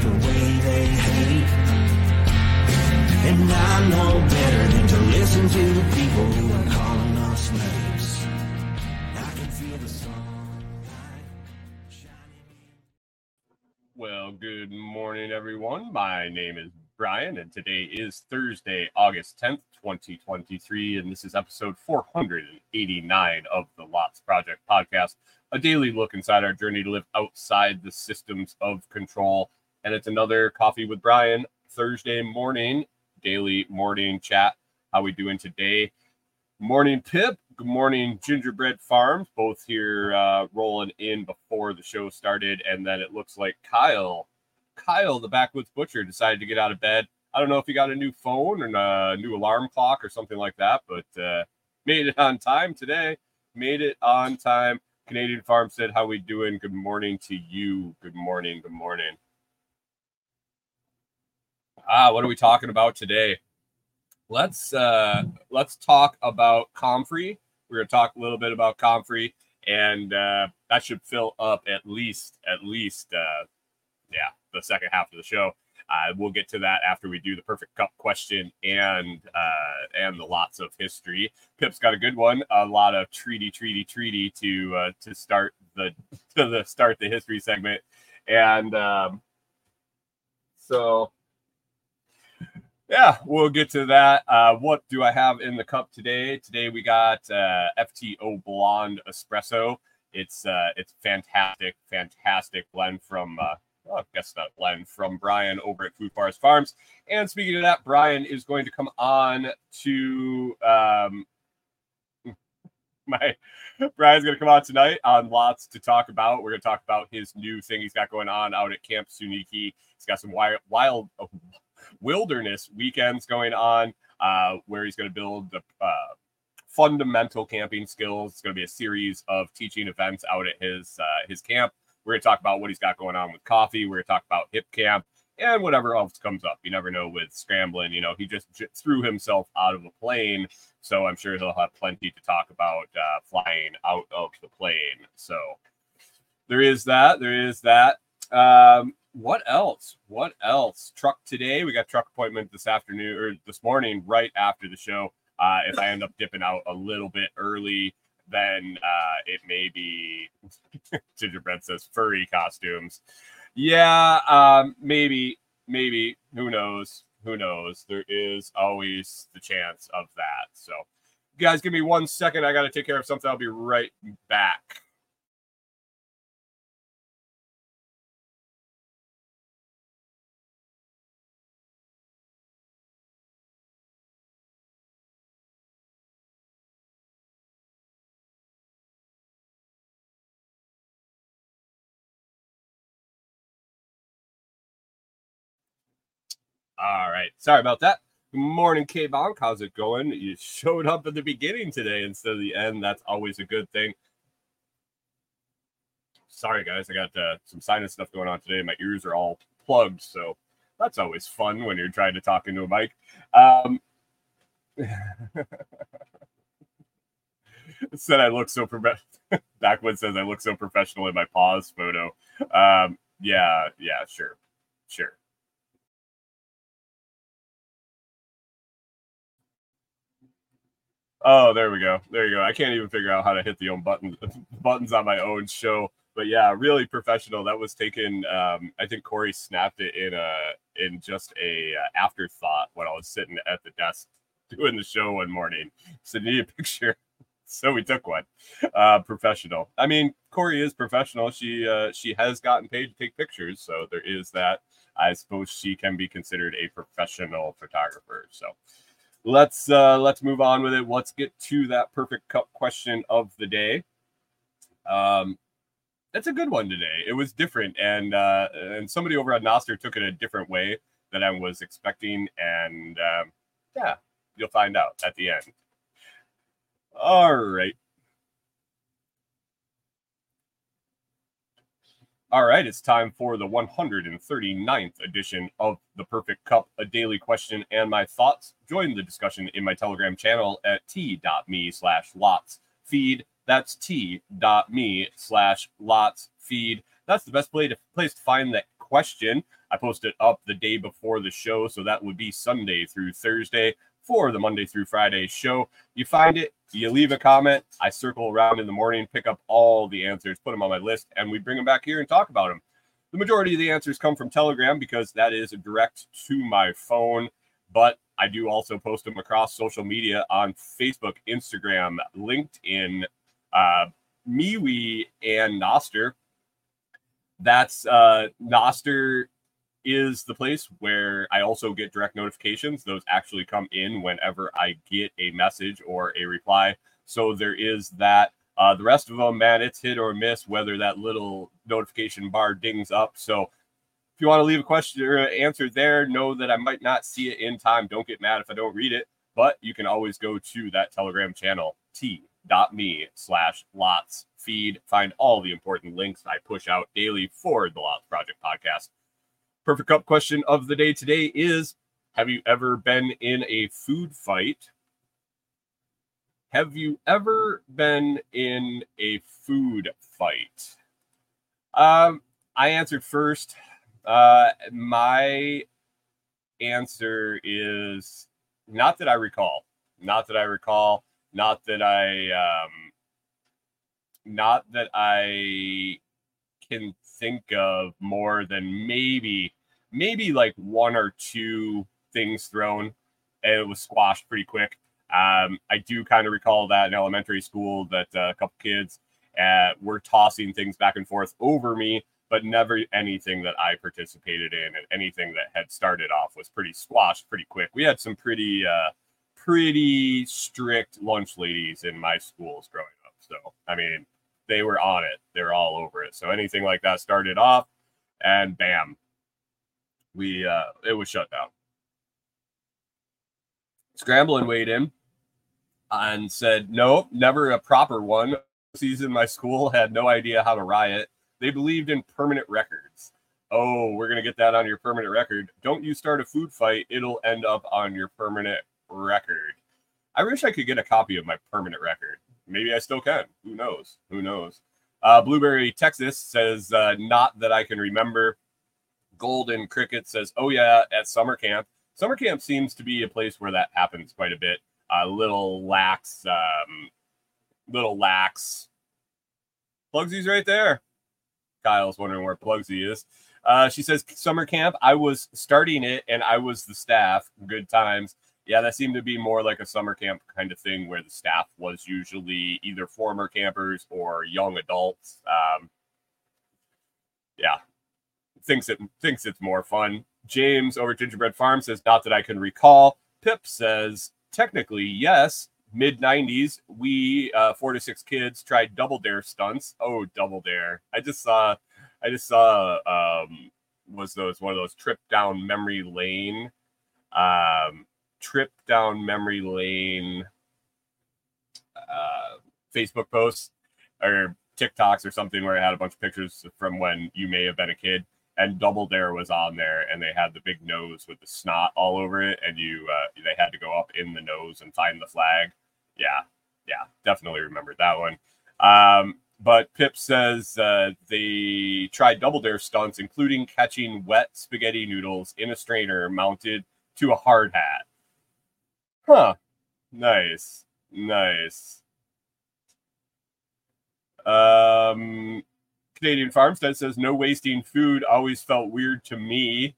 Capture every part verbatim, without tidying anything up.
the way they hate. And I know better than to listen to the people who are calling us slaves. I can feel the sunlight shining. Well, good morning, everyone. My name is Brian, and today is Thursday, August tenth, twenty twenty-three, and this is episode four eighty-nine of the Lots Project Podcast, a daily look inside our journey to live outside the systems of control. And it's another Coffee with Brian Thursday morning, daily morning chat. How we doing today? Morning, Pip. Good morning, Gingerbread Farms. Both here uh, rolling in before the show started, and then it looks like Kyle. Kyle, the Backwoods Butcher, decided to get out of bed. I don't know if he got a new phone or a new alarm clock or something like that, but uh, made it on time today. Made it on time. Canadian Farmstead, how we doing? Good morning to you. Good morning. Good morning. Ah, what are we talking about today? Let's uh, let's talk about Comfrey. We're going to talk a little bit about Comfrey, and uh, that should fill up at least, at least, uh, yeah. the second half of the show. Uh, we'll get to that after we do the perfect cup question and uh, and the lots of history. Pip's got a good one. A lot of treaty, treaty, treaty to uh, to start the to the start the history segment. And um, so, yeah, we'll get to that. Uh, what do I have in the cup today? Today we got uh, F T O Blonde Espresso. It's uh, it's fantastic, fantastic blend from. Uh, Oh, I guess that blend from Brian over at Food Forest Farms. And speaking of that, Brian is going to come on to um, my Brian's going to come on tonight on Lots to talk about. We're going to talk about his new thing he's got going on out at Camp Suniki. He's got some wild, wild uh, wilderness weekends going on uh, where he's going to build the uh, fundamental camping skills. It's going to be a series of teaching events out at his uh, his camp. We're going to talk about what he's got going on with coffee. We're going to talk about Hip Camp and whatever else comes up. You never know with scrambling. You know, he just j- threw himself out of a plane, so I'm sure he'll have plenty to talk about uh, flying out of the plane. So there is that. There is that. Um, what else? What else? Truck today. We got truck appointment this afternoon or this morning right after the show. Uh, if I end up dipping out a little bit early, then uh, it may be, Gingerbread says, furry costumes. Yeah, um, maybe, maybe, who knows, who knows. There is always the chance of that. So, guys, give me one second. I got to take care of something. I'll be right back. All right. Sorry about that. Good morning, K-Bonk. How's it going? You showed up at the beginning today instead of the end. That's always a good thing. Sorry, guys. I got uh, some sinus stuff going on today. My ears are all plugged, so that's always fun when you're trying to talk into a mic. Um, said I look so professional. Backwoods says I look so professional in my pause photo. Um, yeah, yeah, sure, sure. Oh, there we go. There you go. I can't even figure out how to hit the own buttons buttons on my own show. But yeah, really professional. That was taken. Um, I think Corey snapped it in a in just a uh, afterthought when I was sitting at the desk doing the show one morning. So need a picture. So we took one. Uh, professional. I mean, Corey is professional. She uh, she has gotten paid to take pictures, so there is that. I suppose she can be considered a professional photographer. So. Let's uh, let's move on with it. Let's get to that perfect cup question of the day. Um, that's a good one today. It was different, and uh, and somebody over at Nostr took it a different way than I was expecting. And um, yeah, you'll find out at the end. All right, all right. It's time for the one hundred thirty-ninth edition of the Perfect Cup, a daily question and my thoughts. Join the discussion in my Telegram channel at t.me slash lots feed. That's t.me slash lots feed. That's the best place to, place to find that question. I post it up the day before the show, so that would be Sunday through Thursday for the Monday through Friday show. You find it, you leave a comment, I circle around in the morning, pick up all the answers, put them on my list, and we bring them back here and talk about them. The majority of the answers come from Telegram because that is direct to my phone, but I do also post them across social media on Facebook, Instagram, LinkedIn, uh, MeWe, and Nostr. That's uh, Nostr is the place where I also get direct notifications. Those actually come in whenever I get a message or a reply. So there is that. Uh, the rest of them, man, it's hit or miss whether that little notification bar dings up. So if you want to leave a question or an answer there, know that I might not see it in time. Don't get mad if I don't read it, but you can always go to that Telegram channel, t.me slash lots feed. Find all the important links I push out daily for the Lots Project Podcast. Perfect Cup question of the day today is, have you ever been in a food fight? Have you ever been in a food fight? Um, I answered first. Uh, my answer is not that I recall, not that I recall, not that I, um, not that I can think of more than maybe, maybe like one or two things thrown, and it was squashed pretty quick. Um, I do kind of recall that in elementary school that uh, a couple kids uh, were tossing things back and forth over me, but never anything that I participated in, and anything that had started off was pretty squashed pretty quick. We had some pretty, uh, pretty strict lunch ladies in my schools growing up. So, I mean, they were on it. They were all over it. So anything like that started off and bam, we, uh, it was shut down. Scrambling weighed in and said, nope, never a proper one. Season my school had no idea how to riot. They believed in permanent records. Oh, we're going to get that on your permanent record. Don't you start a food fight. It'll end up on your permanent record. I wish I could get a copy of my permanent record. Maybe I still can. Who knows? Who knows? Uh, Blueberry, Texas says, uh, not that I can remember. Golden Cricket says, oh yeah, at summer camp. Summer camp seems to be a place where that happens quite a bit. A uh, little lax, um, little lax. Plugsy's right there. Kyle's wondering where Plugsy is. Uh, she says, summer camp, I was starting it and I was the staff. Good times. Yeah, that seemed to be more like a summer camp kind of thing where the staff was usually either former campers or young adults. Um, yeah, thinks it thinks it's more fun. James over at Gingerbread Farm says, not that I can recall. Pip says, technically, yes. mid nineties, we, uh, four to six kids, tried Double Dare stunts. Oh, Double Dare. I just saw, I just saw, um, was those one of those trip down memory lane, um, trip down memory lane, uh, Facebook posts or TikToks or something where it had a bunch of pictures from when you may have been a kid. And Double Dare was on there, and they had the big nose with the snot all over it, and you uh, they had to go up in the nose and find the flag. Yeah, yeah, definitely remembered that one. Um, but Pip says uh, they tried Double Dare stunts, including catching wet spaghetti noodles in a strainer mounted to a hard hat. Huh. Nice. Nice. Um... Canadian Farmstead says, no wasting food always felt weird to me.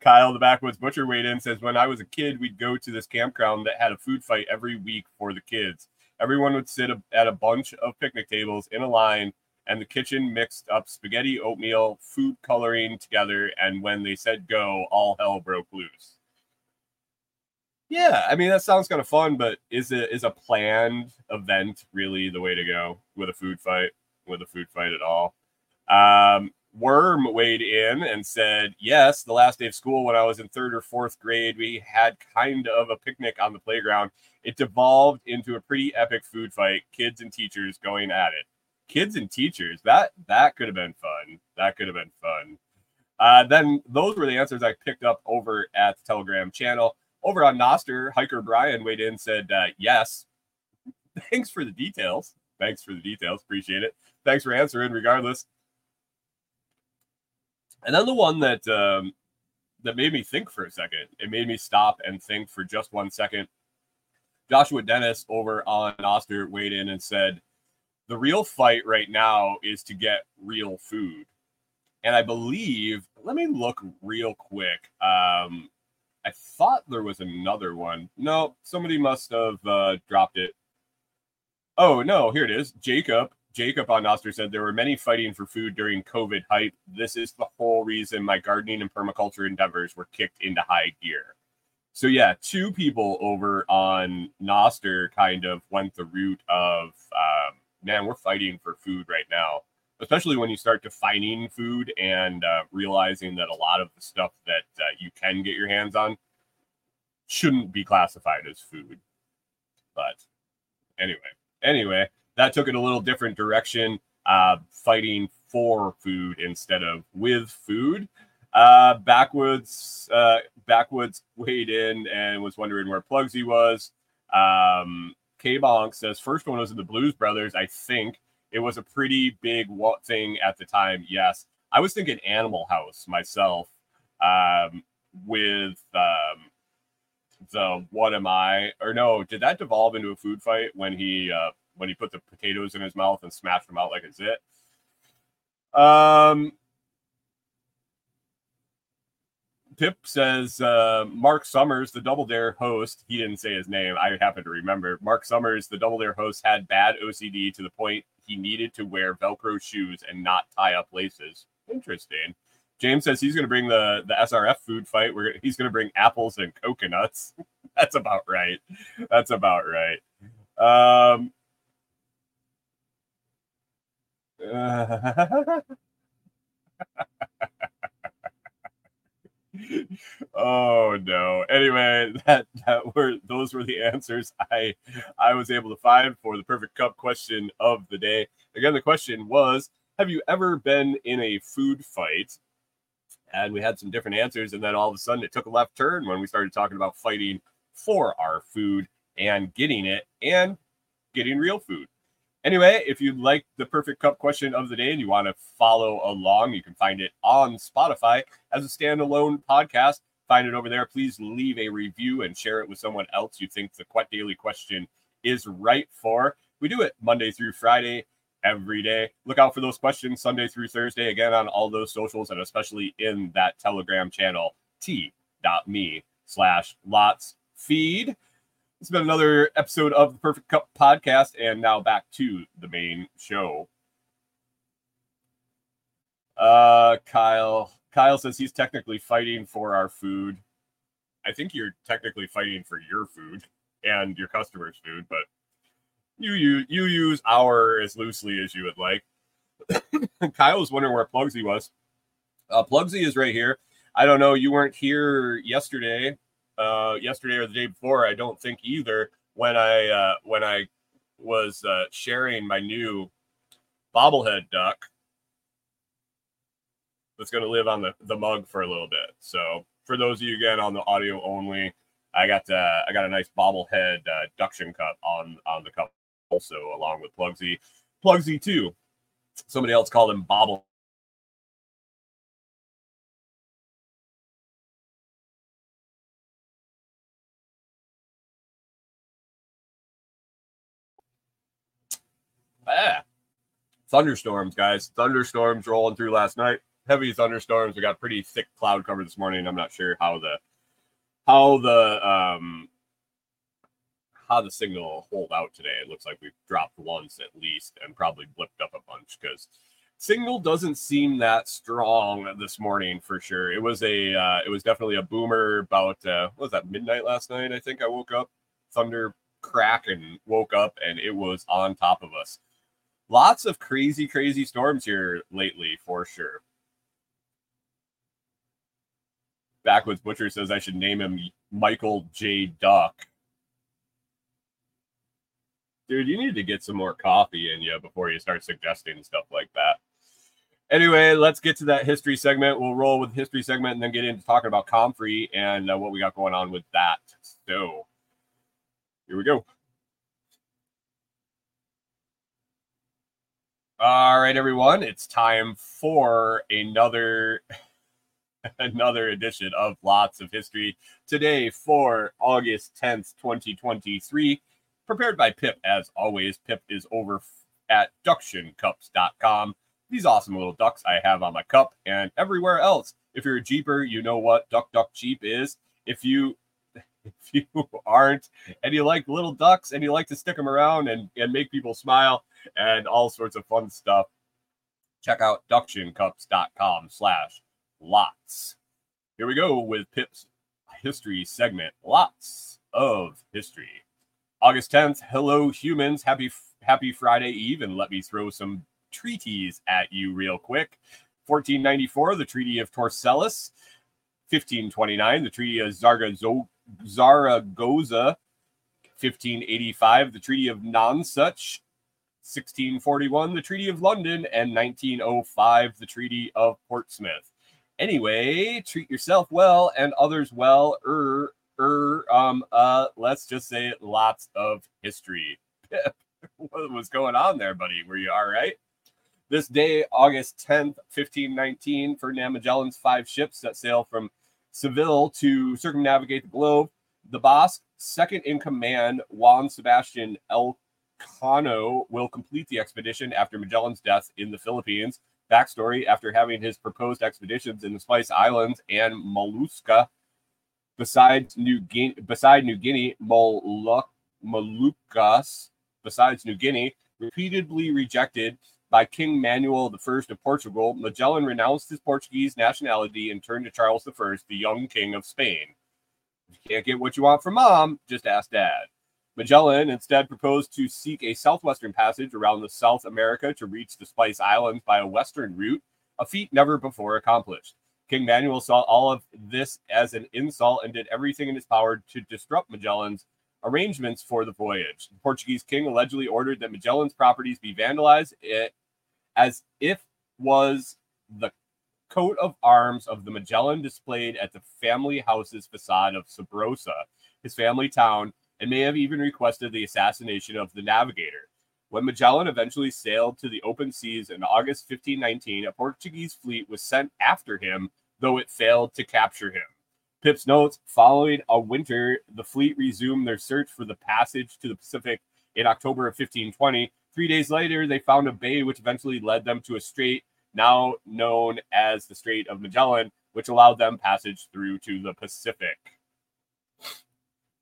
Kyle, the Backwoods Butcher, weighed in, says, when I was a kid, we'd go to this campground that had a food fight every week for the kids. Everyone would sit at a bunch of picnic tables in a line, and the kitchen mixed up spaghetti, oatmeal, food coloring together, and when they said go, all hell broke loose. Yeah, I mean, that sounds kind of fun, but is it is a planned event really the way to go with a food fight, with a food fight at all? Um, Worm weighed in and said, yes, the last day of school when I was in third or fourth grade, we had kind of a picnic on the playground. It devolved into a pretty epic food fight, kids and teachers going at it. Kids and teachers, that that could have been fun. That could have been fun. Uh, then those were the answers I picked up over at the Telegram channel. Over on Nostr, Hiker Brian weighed in and said, uh, yes. Thanks for the details. Thanks for the details. Appreciate it. Thanks for answering regardless. Another one that um, that made me think for a second. It made me stop and think for just one second. Joshua Dennis over on Nostr weighed in and said, the real fight right now is to get real food. And I believe, let me look real quick. Um, I thought there was another one. No, somebody must have uh, dropped it. Oh, no, here it is. Jacob. Jacob on Nostr said, there were many fighting for food during COVID hype. This is the whole reason my gardening and permaculture endeavors were kicked into high gear. So, yeah, two people over on Nostr kind of went the route of, um, man, we're fighting for food right now, especially when you start defining food and uh, realizing that a lot of the stuff that uh, you can get your hands on shouldn't be classified as food. But anyway, anyway. That took it a little different direction, uh, fighting for food instead of with food. Uh, Backwoods uh, Backwoods weighed in and was wondering where Plugsy was. Um, K-Bonk says, first one was in the Blues Brothers, I think. It was a pretty big thing at the time, yes. I was thinking Animal House myself um, with... Um, the what am I or no did that devolve into a food fight when he uh when he put the potatoes in his mouth and smashed them out like a zit? um Pip says uh Mark Summers, the Double Dare host, he didn't say his name, I happen to remember. Mark Summers, the Double Dare host, had bad O C D to the point he needed to wear Velcro shoes and not tie up laces. Interesting. James says he's going to bring the, the S R F food fight. Where he's going to bring apples and coconuts. That's about right. That's about right. Um, uh, oh no. Anyway, that that were those were the answers I I was able to find for the perfect cup question of the day. Again, the question was: have you ever been in a food fight? And we had some different answers, and then all of a sudden it took a left turn when we started talking about fighting for our food and getting it and getting real food. Anyway, if you like the Perfect Cup question of the day and you want to follow along, you can find it on Spotify as a standalone podcast. Find it over there. Please leave a review and share it with someone else you think the Quet Daily question is right for. We do it Monday through Friday. Every day. Look out for those questions Sunday through Thursday, again, on all those socials and especially in that Telegram channel, t.me slash lots feed. It's been another episode of the Perfect Cup podcast, and now back to the main show. Uh, Kyle. Kyle says he's technically fighting for our food. I think you're technically fighting for your food and your customers' food, but You, you you use our as loosely as you would like. Kyle was wondering where Plugsy was. Uh, Plugsy is right here. I don't know. You weren't here yesterday, uh, yesterday or the day before. I don't think either. When I uh, when I was uh, sharing my new bobblehead duck that's going to live on the, the mug for a little bit. So for those of you again on the audio only, I got uh, I got a nice bobblehead uh, Duction Cup on on the cup. Also, along with Plugsy. Plugsy, too. Somebody else called him Bobble. Ah. Thunderstorms, guys. Thunderstorms rolling through last night. Heavy thunderstorms. We got pretty thick cloud cover this morning. I'm not sure how the how the um how the signal will hold out today. It looks like we've dropped once at least and probably blipped up a bunch because signal doesn't seem that strong this morning for sure. It was a uh, it was definitely a boomer about uh, what was that, midnight last night? I think I woke up, thunder crack, and woke up and it was on top of us. Lots of crazy, crazy storms here lately for sure. Backwoods Butcher says I should name him Michael J. Duck. Dude, you need to get some more coffee in you before you start suggesting stuff like that. Anyway, let's get to that history segment. We'll roll with the history segment and then get into talking about Comfrey and uh, what we got going on with that. So, here we go. All right, everyone. It's time for another another edition of Lots of History today for August tenth, twenty twenty-three. Prepared by Pip, as always. Pip is over at duction cups dot com. These awesome little ducks I have on my cup and everywhere else. If you're a Jeeper, you know what Duck Duck Jeep is. If you if you aren't, and you like little ducks, and you like to stick them around and, and make people smile and all sorts of fun stuff, check out duction cups dot com slash lots. Here we go with Pip's history segment, Lots of History. August tenth, hello humans, happy happy Friday Eve, and let me throw some treaties at you real quick. fourteen ninety-four, the Treaty of Torcellus. fifteen twenty-nine, the Treaty of Zaragoza. fifteen eighty-five, the Treaty of Nonsuch. sixteen forty-one, the Treaty of London. And nineteen oh five, the Treaty of Portsmouth. Anyway, treat yourself well and others well. Er, er, um, uh, let's just say lots of history. What was going on there, buddy? Were you all right? This day, August tenth, fifteen nineteen, Ferdinand Magellan's five ships set sail from Seville to circumnavigate the globe. The boss, second in command, Juan Sebastian Elcano, will complete the expedition after Magellan's death in the Philippines. Backstory: after having his proposed expeditions in the Spice Islands and Mollusca, besides New Guinea, beside New Guinea, Moluc- Moluccas, besides New Guinea, repeatedly rejected by King Manuel the First of Portugal, Magellan renounced his Portuguese nationality and turned to Charles the First, the young king of Spain. If you can't get what you want from mom, just ask dad. Magellan instead proposed to seek a southwestern passage around the South America to reach the Spice Islands by a western route, a feat never before accomplished. King Manuel saw all of this as an insult and did everything in his power to disrupt Magellan's arrangements for the voyage. The Portuguese king allegedly ordered that Magellan's properties be vandalized It as if was the coat of arms of the Magellan displayed at the family house's facade of Sabrosa, his family town, and may have even requested the assassination of the navigator. When Magellan eventually sailed to the open seas in August fifteen nineteen, a Portuguese fleet was sent after him, though it failed to capture him. Pip's notes: following a winter, the fleet resumed their search for the passage to the Pacific in October of fifteen twenty, Three days later, they found a bay which eventually led them to a strait now known as the Strait of Magellan, which allowed them passage through to the Pacific.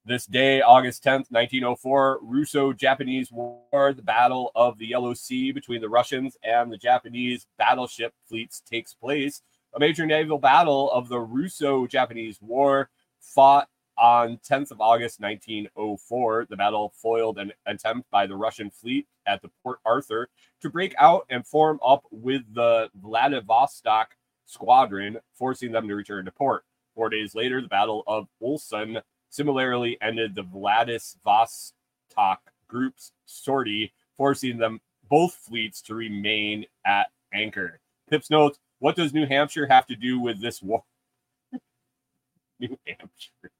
This day, August tenth, nineteen oh four, Russo-Japanese War, the Battle of the Yellow Sea between the Russians and the Japanese battleship fleets takes place. A major naval battle of the Russo-Japanese War fought on tenth of August, nineteen oh four, the battle foiled an attempt by the Russian fleet at the Port Arthur to break out and form up with the Vladivostok squadron, forcing them to return to port. Four days later, the Battle of Ulsan similarly ended the Vladivostok group's sortie, forcing them both fleets to remain at anchor. Pip's notes: what does New Hampshire have to do with this war? New Hampshire.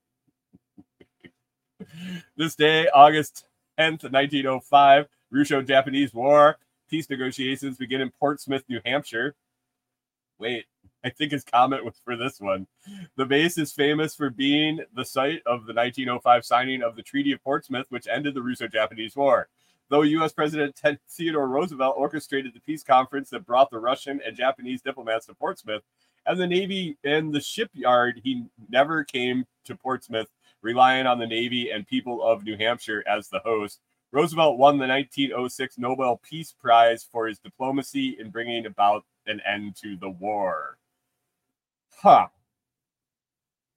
This day, August tenth, nineteen oh five, Russo-Japanese War. Peace negotiations begin in Portsmouth, New Hampshire. Wait, I think his comment was for this one. The base is famous for being the site of the nineteen oh five signing of the Treaty of Portsmouth, which ended the Russo-Japanese War. Though U S President Theodore Roosevelt orchestrated the peace conference that brought the Russian and Japanese diplomats to Portsmouth, and the Navy and the shipyard, he never came to Portsmouth, relying on the Navy and people of New Hampshire as the host. Roosevelt won the nineteen oh six Nobel Peace Prize for his diplomacy in bringing about an end to the war. Huh.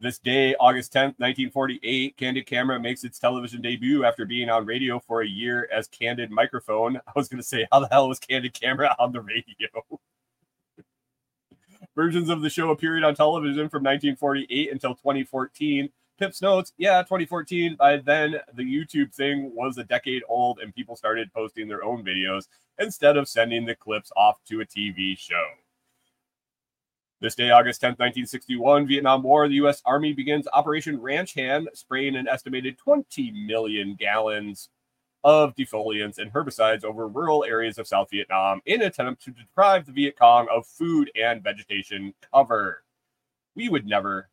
This day, August tenth, nineteen forty-eight, Candid Camera makes its television debut after being on radio for a year as Candid Microphone. I was going to say, how the hell was Candid Camera on the radio? Versions of the show appeared on television from nineteen forty-eight until twenty fourteen. Pip's notes: yeah, twenty fourteen, by then the YouTube thing was a decade old and people started posting their own videos instead of sending the clips off to a T V show. This day, August tenth, nineteen sixty-one, Vietnam War, the U S Army begins Operation Ranch Hand, spraying an estimated twenty million gallons of defoliants and herbicides over rural areas of South Vietnam in an attempt to deprive the Viet Cong of food and vegetation cover. we would never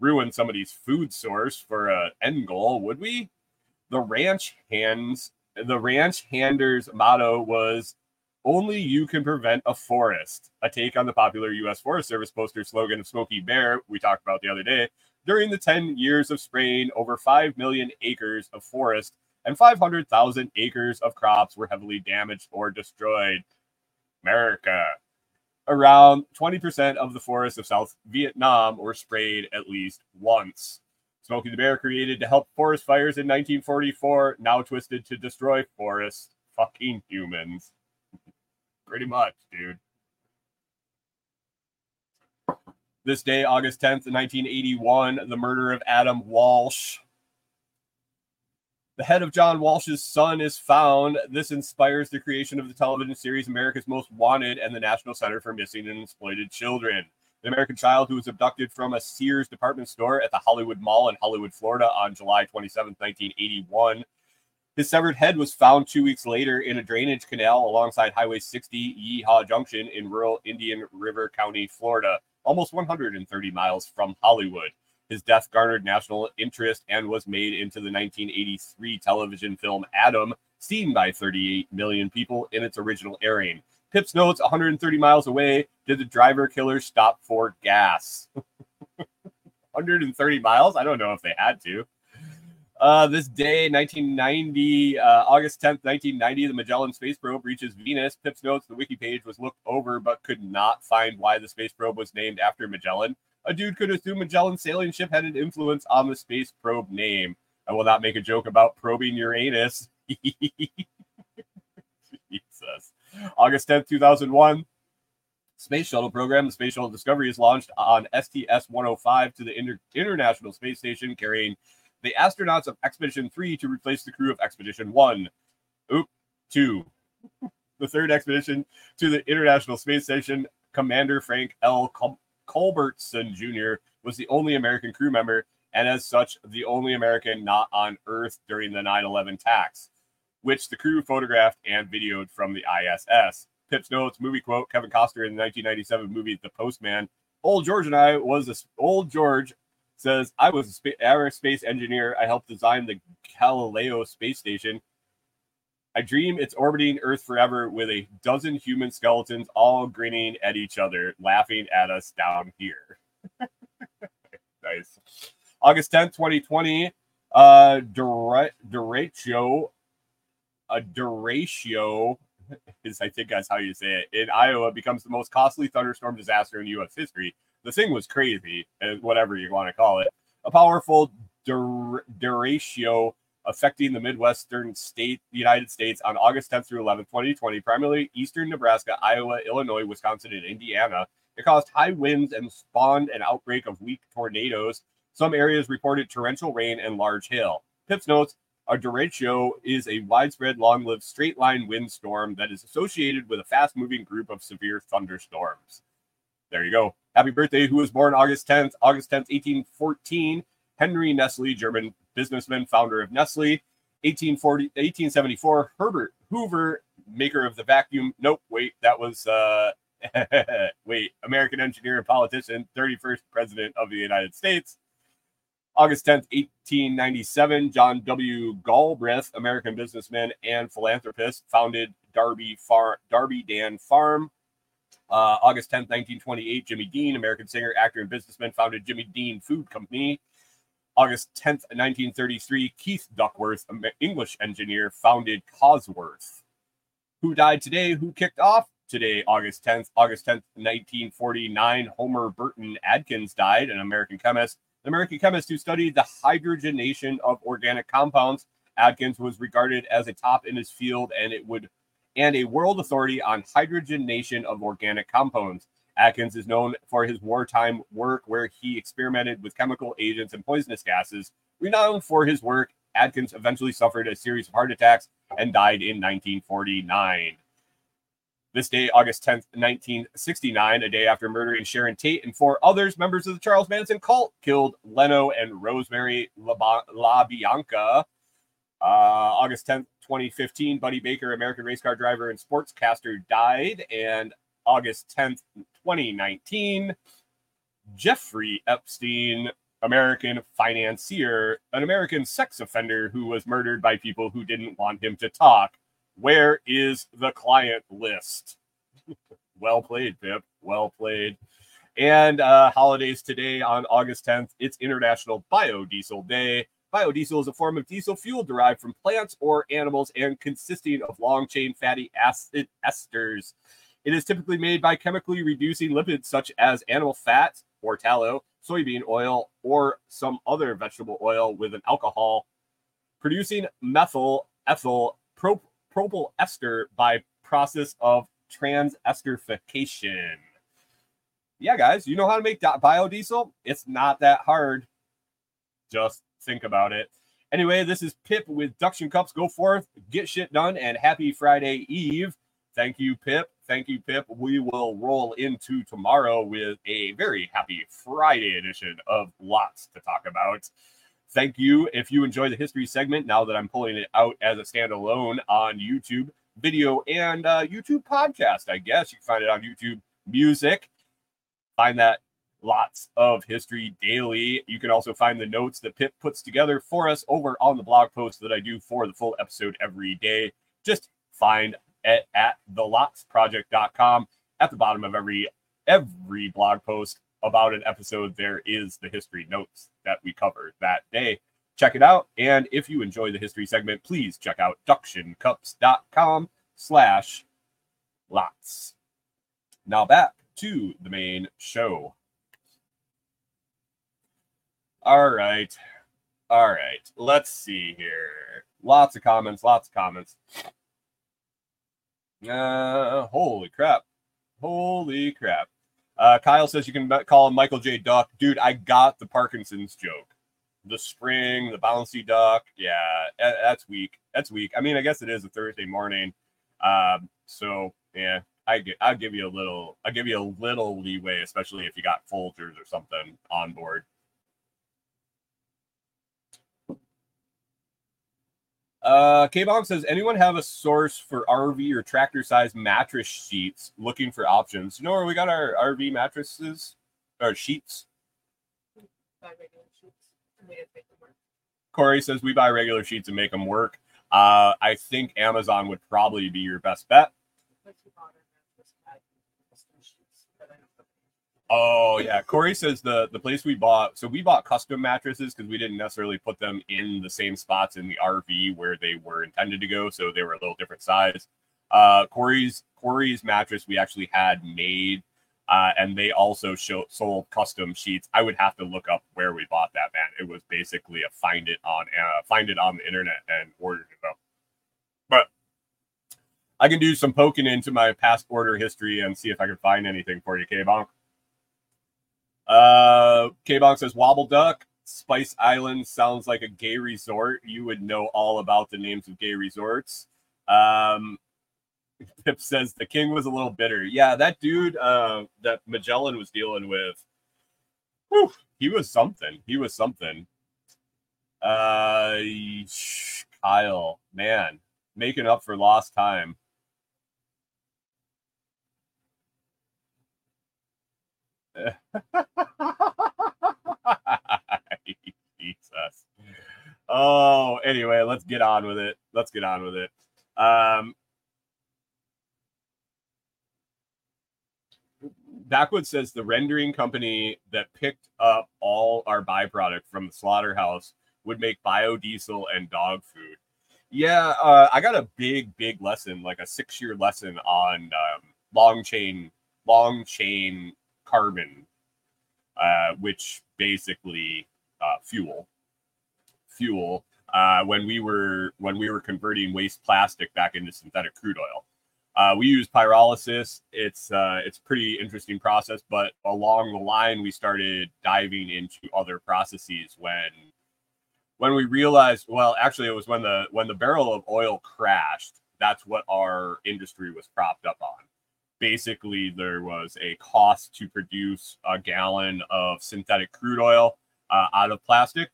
ruin somebody's food source for an end goal, would we? The ranch hands, the ranch handers' motto was, "Only you can prevent a forest," a take on the popular U S Forest Service poster slogan of Smokey Bear we talked about the other day. During the ten years of spraying, over five million acres of forest and five hundred thousand acres of crops were heavily damaged or destroyed. America. Around twenty percent of the forests of South Vietnam were sprayed at least once. Smokey the Bear, created to help forest fires in nineteen forty-four, now twisted to destroy forests. Fucking humans. Pretty much, dude. This day, August tenth, nineteen eighty-one, the murder of Adam Walsh. The head of John Walsh's son is found. This inspires the creation of the television series America's Most Wanted and the National Center for Missing and Exploited Children. An American child who was abducted from a Sears department store at the Hollywood Mall in Hollywood, Florida on July twenty-seventh, nineteen eighty-one. His severed head was found two weeks later in a drainage canal alongside Highway sixty Yeehaw Junction in rural Indian River County, Florida, almost one hundred thirty miles from Hollywood. His death garnered national interest and was made into the nineteen eighty-three television film Adam, seen by thirty-eight million people in its original airing. Pips notes, one hundred thirty miles away, did the driver killer stop for gas? one hundred thirty miles? I don't know if they had to. Uh, this day, nineteen ninety, uh, August tenth, nineteen ninety, the Magellan space probe reaches Venus. Pips notes, the wiki page was looked over but could not find why the space probe was named after Magellan. A dude could assume Magellan's sailing ship had an influence on the space probe name. I will not make a joke about probing Uranus. Jesus. August tenth, two thousand one. Space Shuttle program. The Space Shuttle Discovery is launched on S T S one oh five to the Inter- International Space Station, carrying the astronauts of Expedition three to replace the crew of Expedition one. Oop, two. The third expedition to the International Space Station, Commander Frank L. Col- Culbertson Junior was the only American crew member, and as such, the only American not on Earth during the nine eleven attacks, which the crew photographed and videoed from the I S S. Pips notes, movie quote, Kevin Costner in the nineteen ninety-seven movie The Postman. Old George and I was a... Old George says, I was an aerospace engineer. I helped design the Galileo space station. I dream it's orbiting Earth forever with a dozen human skeletons all grinning at each other, laughing at us down here. Nice. August tenth, twenty twenty, uh, Derecho, a Derecho is, I think that's how you say it, in Iowa becomes the most costly thunderstorm disaster in U S history. The thing was crazy, whatever you want to call it. A powerful der- derecho affecting the Midwestern state, United States on August tenth through eleventh, twenty twenty, primarily eastern Nebraska, Iowa, Illinois, Wisconsin, and Indiana. It caused high winds and spawned an outbreak of weak tornadoes. Some areas reported torrential rain and large hail. Pips notes, a derecho is a widespread, long-lived straight-line windstorm that is associated with a fast-moving group of severe thunderstorms. There you go. Happy birthday. Who was born August tenth? August tenth, eighteen fourteen. Henry Nestle, German businessman, founder of Nestle. eighteen forty, eighteen seventy-four. Herbert Hoover, maker of the vacuum. Nope, wait, that was, uh, wait, American engineer and politician, thirty-first president of the United States. August tenth, eighteen ninety-seven. John W. Galbraith, American businessman and philanthropist, founded Darby, Far- Darby Dan Farm. Uh, August tenth, nineteen twenty-eight, Jimmy Dean, American singer, actor, and businessman, founded Jimmy Dean Food Company. August tenth, nineteen thirty-three, Keith Duckworth, English engineer, founded Cosworth. Who died today? Who kicked off today, August tenth? August tenth, nineteen forty-nine, Homer Burton Adkins died, an American chemist. An American chemist who studied the hydrogenation of organic compounds. Adkins was regarded as a top in his field, and it would and a world authority on hydrogenation of organic compounds. Adkins is known for his wartime work where he experimented with chemical agents and poisonous gases. Renowned for his work, Adkins eventually suffered a series of heart attacks and died in nineteen forty-nine. This day, August tenth, nineteen sixty-nine, a day after murdering Sharon Tate and four others, members of the Charles Manson cult killed Leno and Rosemary LaBianca. Uh, August tenth, twenty fifteen, Buddy Baker, American race car driver and sportscaster, died. And August tenth, twenty nineteen, Jeffrey Epstein, American financier, an American sex offender who was murdered by people who didn't want him to talk. Where is the client list? Well played, Pip. Well played. And uh, holidays today on August tenth, it's International Biodiesel Day. Biodiesel is a form of diesel fuel derived from plants or animals and consisting of long-chain fatty acid esters. It is typically made by chemically reducing lipids such as animal fat or tallow, soybean oil, or some other vegetable oil with an alcohol, producing methyl ethyl prop- propyl ester by process of transesterification. Yeah, guys, you know how to make biodiesel? It's not that hard. Just think about it. Anyway, this is Pip with Duction Cups. Go forth, get shit done, and happy Friday Eve. Thank you, Pip. Thank you, Pip. We will roll into tomorrow with a very happy Friday edition of Lots to Talk About. Thank you. If you enjoy the history segment, now that I'm pulling it out as a standalone on YouTube video and uh, YouTube podcast, I guess you can find it on YouTube Music. Find that Lots of History daily. You can also find the notes that Pip puts together for us over on the blog post that I do for the full episode every day. Just find it at the lots project dot com. At the bottom of every every blog post about an episode, there is the history notes that we cover that day. Check it out. And if you enjoy the history segment, please check out duction cups dot com slash lots. Now back to the main show. All right. All right. Let's see here. Lots of comments. Lots of comments. Uh, holy crap. Holy crap. Uh, Kyle says you can call him Michael J. Duck. Dude, I got the Parkinson's joke. The spring, the bouncy duck. Yeah, that's weak. That's weak. I mean, I guess it is a Thursday morning. Um, so, yeah. I get, I'll give you a little, I'll give you a little leeway, especially if you got Folgers or something on board. Uh, K-Bomb says, anyone have a source for R V or tractor size mattress sheets? Looking for options. You know where we got our R V mattresses or sheets? Buy regular sheets and we didn't make them work. Corey says we buy regular sheets and make them work. Uh, I think Amazon would probably be your best bet. Oh, yeah. Corey says the, the place we bought, so we bought custom mattresses because we didn't necessarily put them in the same spots in the R V where they were intended to go. So they were a little different size. Uh, Corey's Corey's mattress we actually had made, uh, and they also show, sold custom sheets. I would have to look up where we bought that, man. It was basically a find it on uh, find it on the internet and ordered it up. But I can do some poking into my past order history and see if I can find anything for you, K-Bonk. Uh, K-Bonk says, Wobble Duck, Spice Island sounds like a gay resort. You would know all about the names of gay resorts. Um, Pip says, the king was a little bitter. Yeah, that dude uh, that Magellan was dealing with, whew, he was something. He was something. Uh, Kyle, man, making up for lost time. Jesus. Oh, anyway, let's get on with it. Let's get on with it. Um, Backwood says the rendering company that picked up all our byproduct from the slaughterhouse would make biodiesel and dog food. Yeah, uh, I got a big, big lesson, like a six-year lesson on um, long chain, long chain. carbon, uh, which basically uh, fuel, fuel. Uh, when we were when we were converting waste plastic back into synthetic crude oil, uh, we use pyrolysis. It's uh, it's a pretty interesting process, but along the line we started diving into other processes when when we realized. Well, actually, it was when the when the barrel of oil crashed. That's what our industry was propped up on. Basically, there was a cost to produce a gallon of synthetic crude oil uh, out of plastic.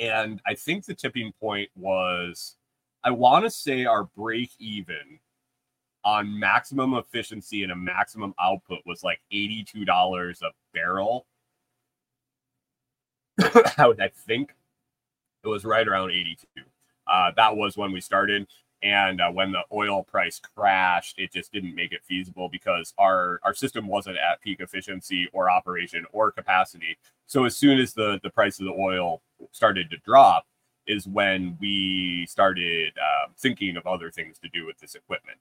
And I think the tipping point was, I want to say our break even on maximum efficiency and a maximum output was like eighty-two dollars a barrel I, I think it was right around eighty-two. Uh, that was when we started. And uh, when the oil price crashed, it just didn't make it feasible because our, our system wasn't at peak efficiency or operation or capacity. So as soon as the, the price of the oil started to drop is when we started uh, thinking of other things to do with this equipment.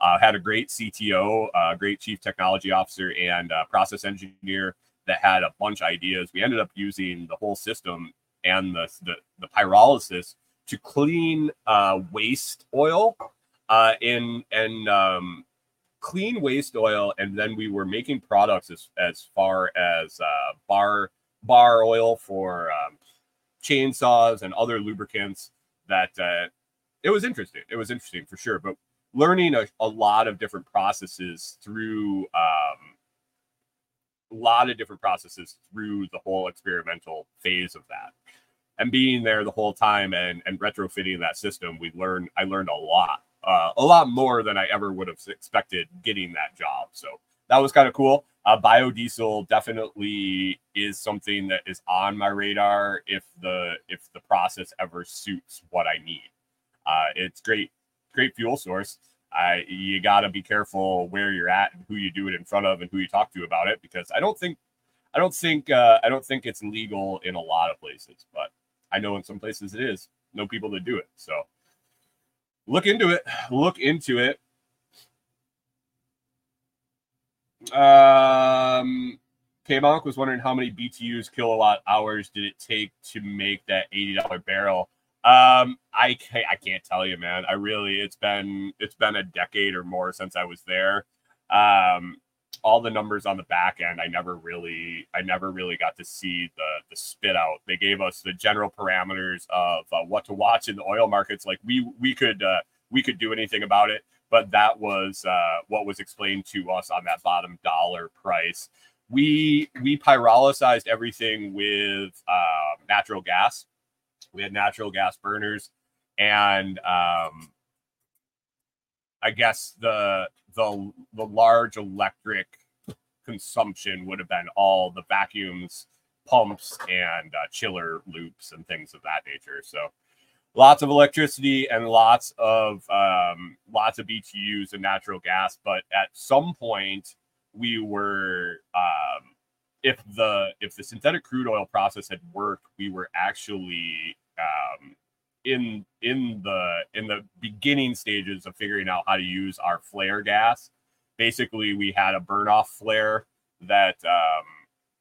Uh, had a great C T O, uh, great chief technology officer and uh, process engineer that had a bunch of ideas. We ended up using the whole system and the, the, the pyrolysis to clean uh, waste oil uh, in, and um, clean waste oil. And then we were making products as, as far as uh, bar bar oil for um, chainsaws and other lubricants that uh, it was interesting. It was interesting for sure. But learning a, a lot of different processes through um, a lot of different processes through the whole experimental phase of that. And being there the whole time and, and retrofitting that system, we learned, I learned a lot, uh, a lot more than I ever would have expected getting that job. So that was kind of cool. Uh, biodiesel definitely is something that is on my radar if the if the process ever suits what I need. Uh, it's great, great fuel source. I, you got to be careful where you're at and who you do it in front of and who you talk to about it, because I don't think, I don't think, uh, I don't think it's legal in a lot of places, but I know in some places it is. Know people that do it. So look into it. Look into it. Um, K-Monk was wondering how many B T Us, kilowatt hours, did it take to make that eighty dollars barrel? Um, I can't, I can't tell you, man. I really, it's been, it's been a decade or more since I was there. Um, all the numbers on the back end, I never really, I never really got to see the the spit out. They gave us the general parameters of uh, what to watch in the oil markets. Like we, we could, uh, we could do anything about it, but that was uh, what was explained to us on that bottom dollar price. We, we pyrolyzed everything with uh, natural gas. We had natural gas burners and um, I guess the, the the large electric consumption would have been all the vacuums, pumps, and uh, chiller loops and things of that nature. So lots of electricity and lots of um, lots of B T Us and natural gas. But at some point, we were um, if the if the synthetic crude oil process had worked, we were actually um, in in the in the beginning stages of figuring out how to use our flare gas. Basically, we had a burn off flare that um,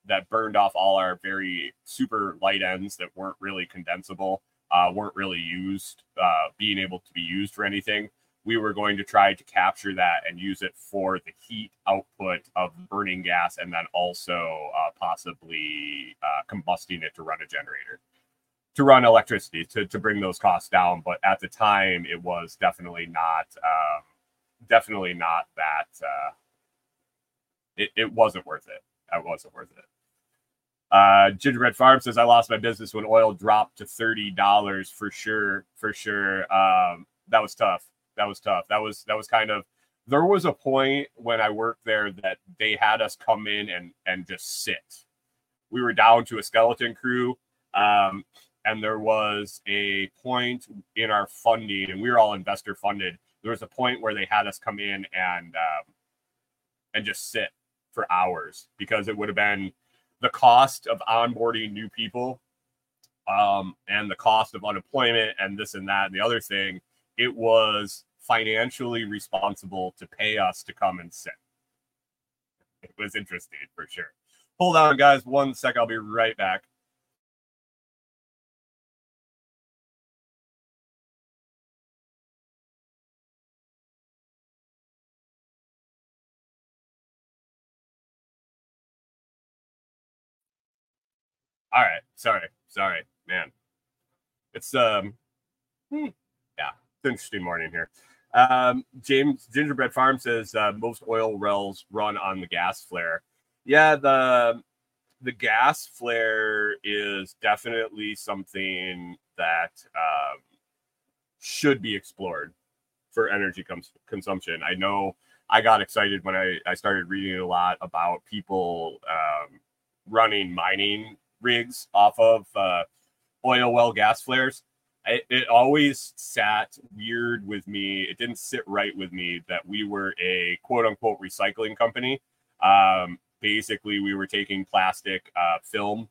that burned off all our very super light ends that weren't really condensable, uh, weren't really used, uh, being able to be used for anything. We were going to try to capture that and use it for the heat output of burning gas, and then also uh, possibly uh, combusting it to run a generator, to run electricity, to, to bring those costs down. But at the time, it was definitely not, um, definitely not that, uh, it, it wasn't worth it. It wasn't worth it. Uh, Gingerbread Farm says, I lost my business when oil dropped to thirty dollars for sure. For sure. Um, that was tough. That was tough. That was, that was kind of, there was a point when I worked there that they had us come in and, and just sit. We were down to a skeleton crew. Um, And there was a point in our funding, and we were all investor funded. There was a point where they had us come in and um, and just sit for hours, because it would have been the cost of onboarding new people um, and the cost of unemployment and this and that and the other thing. It was financially responsible to pay us to come and sit. It was interesting for sure. Hold on, guys. One sec. I'll be right back. All right. Sorry. Sorry, man. It's, um, hmm. yeah, it's an interesting morning here. Um, James Gingerbread Farm says, uh, most oil wells run on the gas flare. Yeah. The, the gas flare is definitely something that, um, should be explored for energy cons- consumption. I know I got excited when I, I started reading a lot about people, um, running mining rigs off of uh, oil well gas flares. I, it always sat weird with me. It didn't sit right with me that we were a quote unquote recycling company. Um, basically, we were taking plastic uh, film.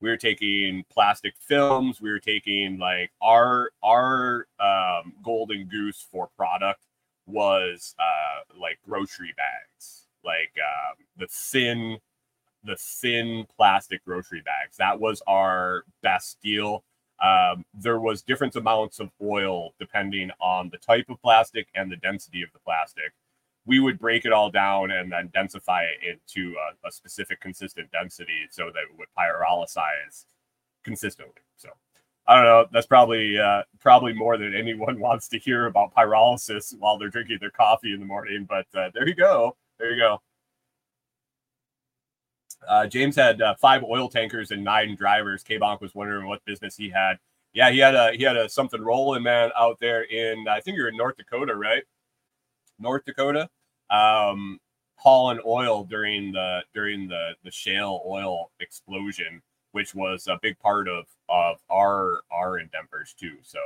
We were taking plastic films. We were taking like our our um, golden goose for product was uh, like grocery bags, like um, the thin the thin plastic grocery bags. That was our best deal. Um, there was different amounts of oil depending on the type of plastic and the density of the plastic. We would break it all down and then densify it into a, a specific consistent density so that it would pyrolyze consistently. So I don't know. That's probably uh, probably more than anyone wants to hear about pyrolysis while they're drinking their coffee in the morning. But uh, there you go. There you go. Uh, James had uh, five oil tankers and nine drivers. K-Bonk was wondering what business he had. Yeah, he had a he had a something rolling, man, out there in, I think you're in North Dakota, right? North Dakota, um, hauling oil during the during the, the shale oil explosion, which was a big part of, of our our endeavors too. So,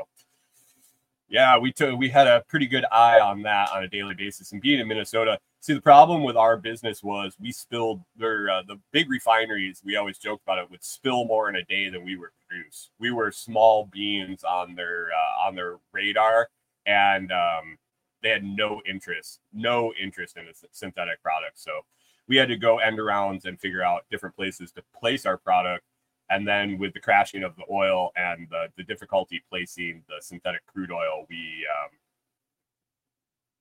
yeah, we took we had a pretty good eye on that on a daily basis. And being in Minnesota, see, the problem with our business was we spilled their uh, the big refineries. We always joked about it would spill more in a day than we would produce. We were small beans on their uh, on their radar, and um, they had no interest, no interest in a synthetic product. So we had to go end arounds and figure out different places to place our product. And then with the crashing of the oil and the, the difficulty placing the synthetic crude oil, we um,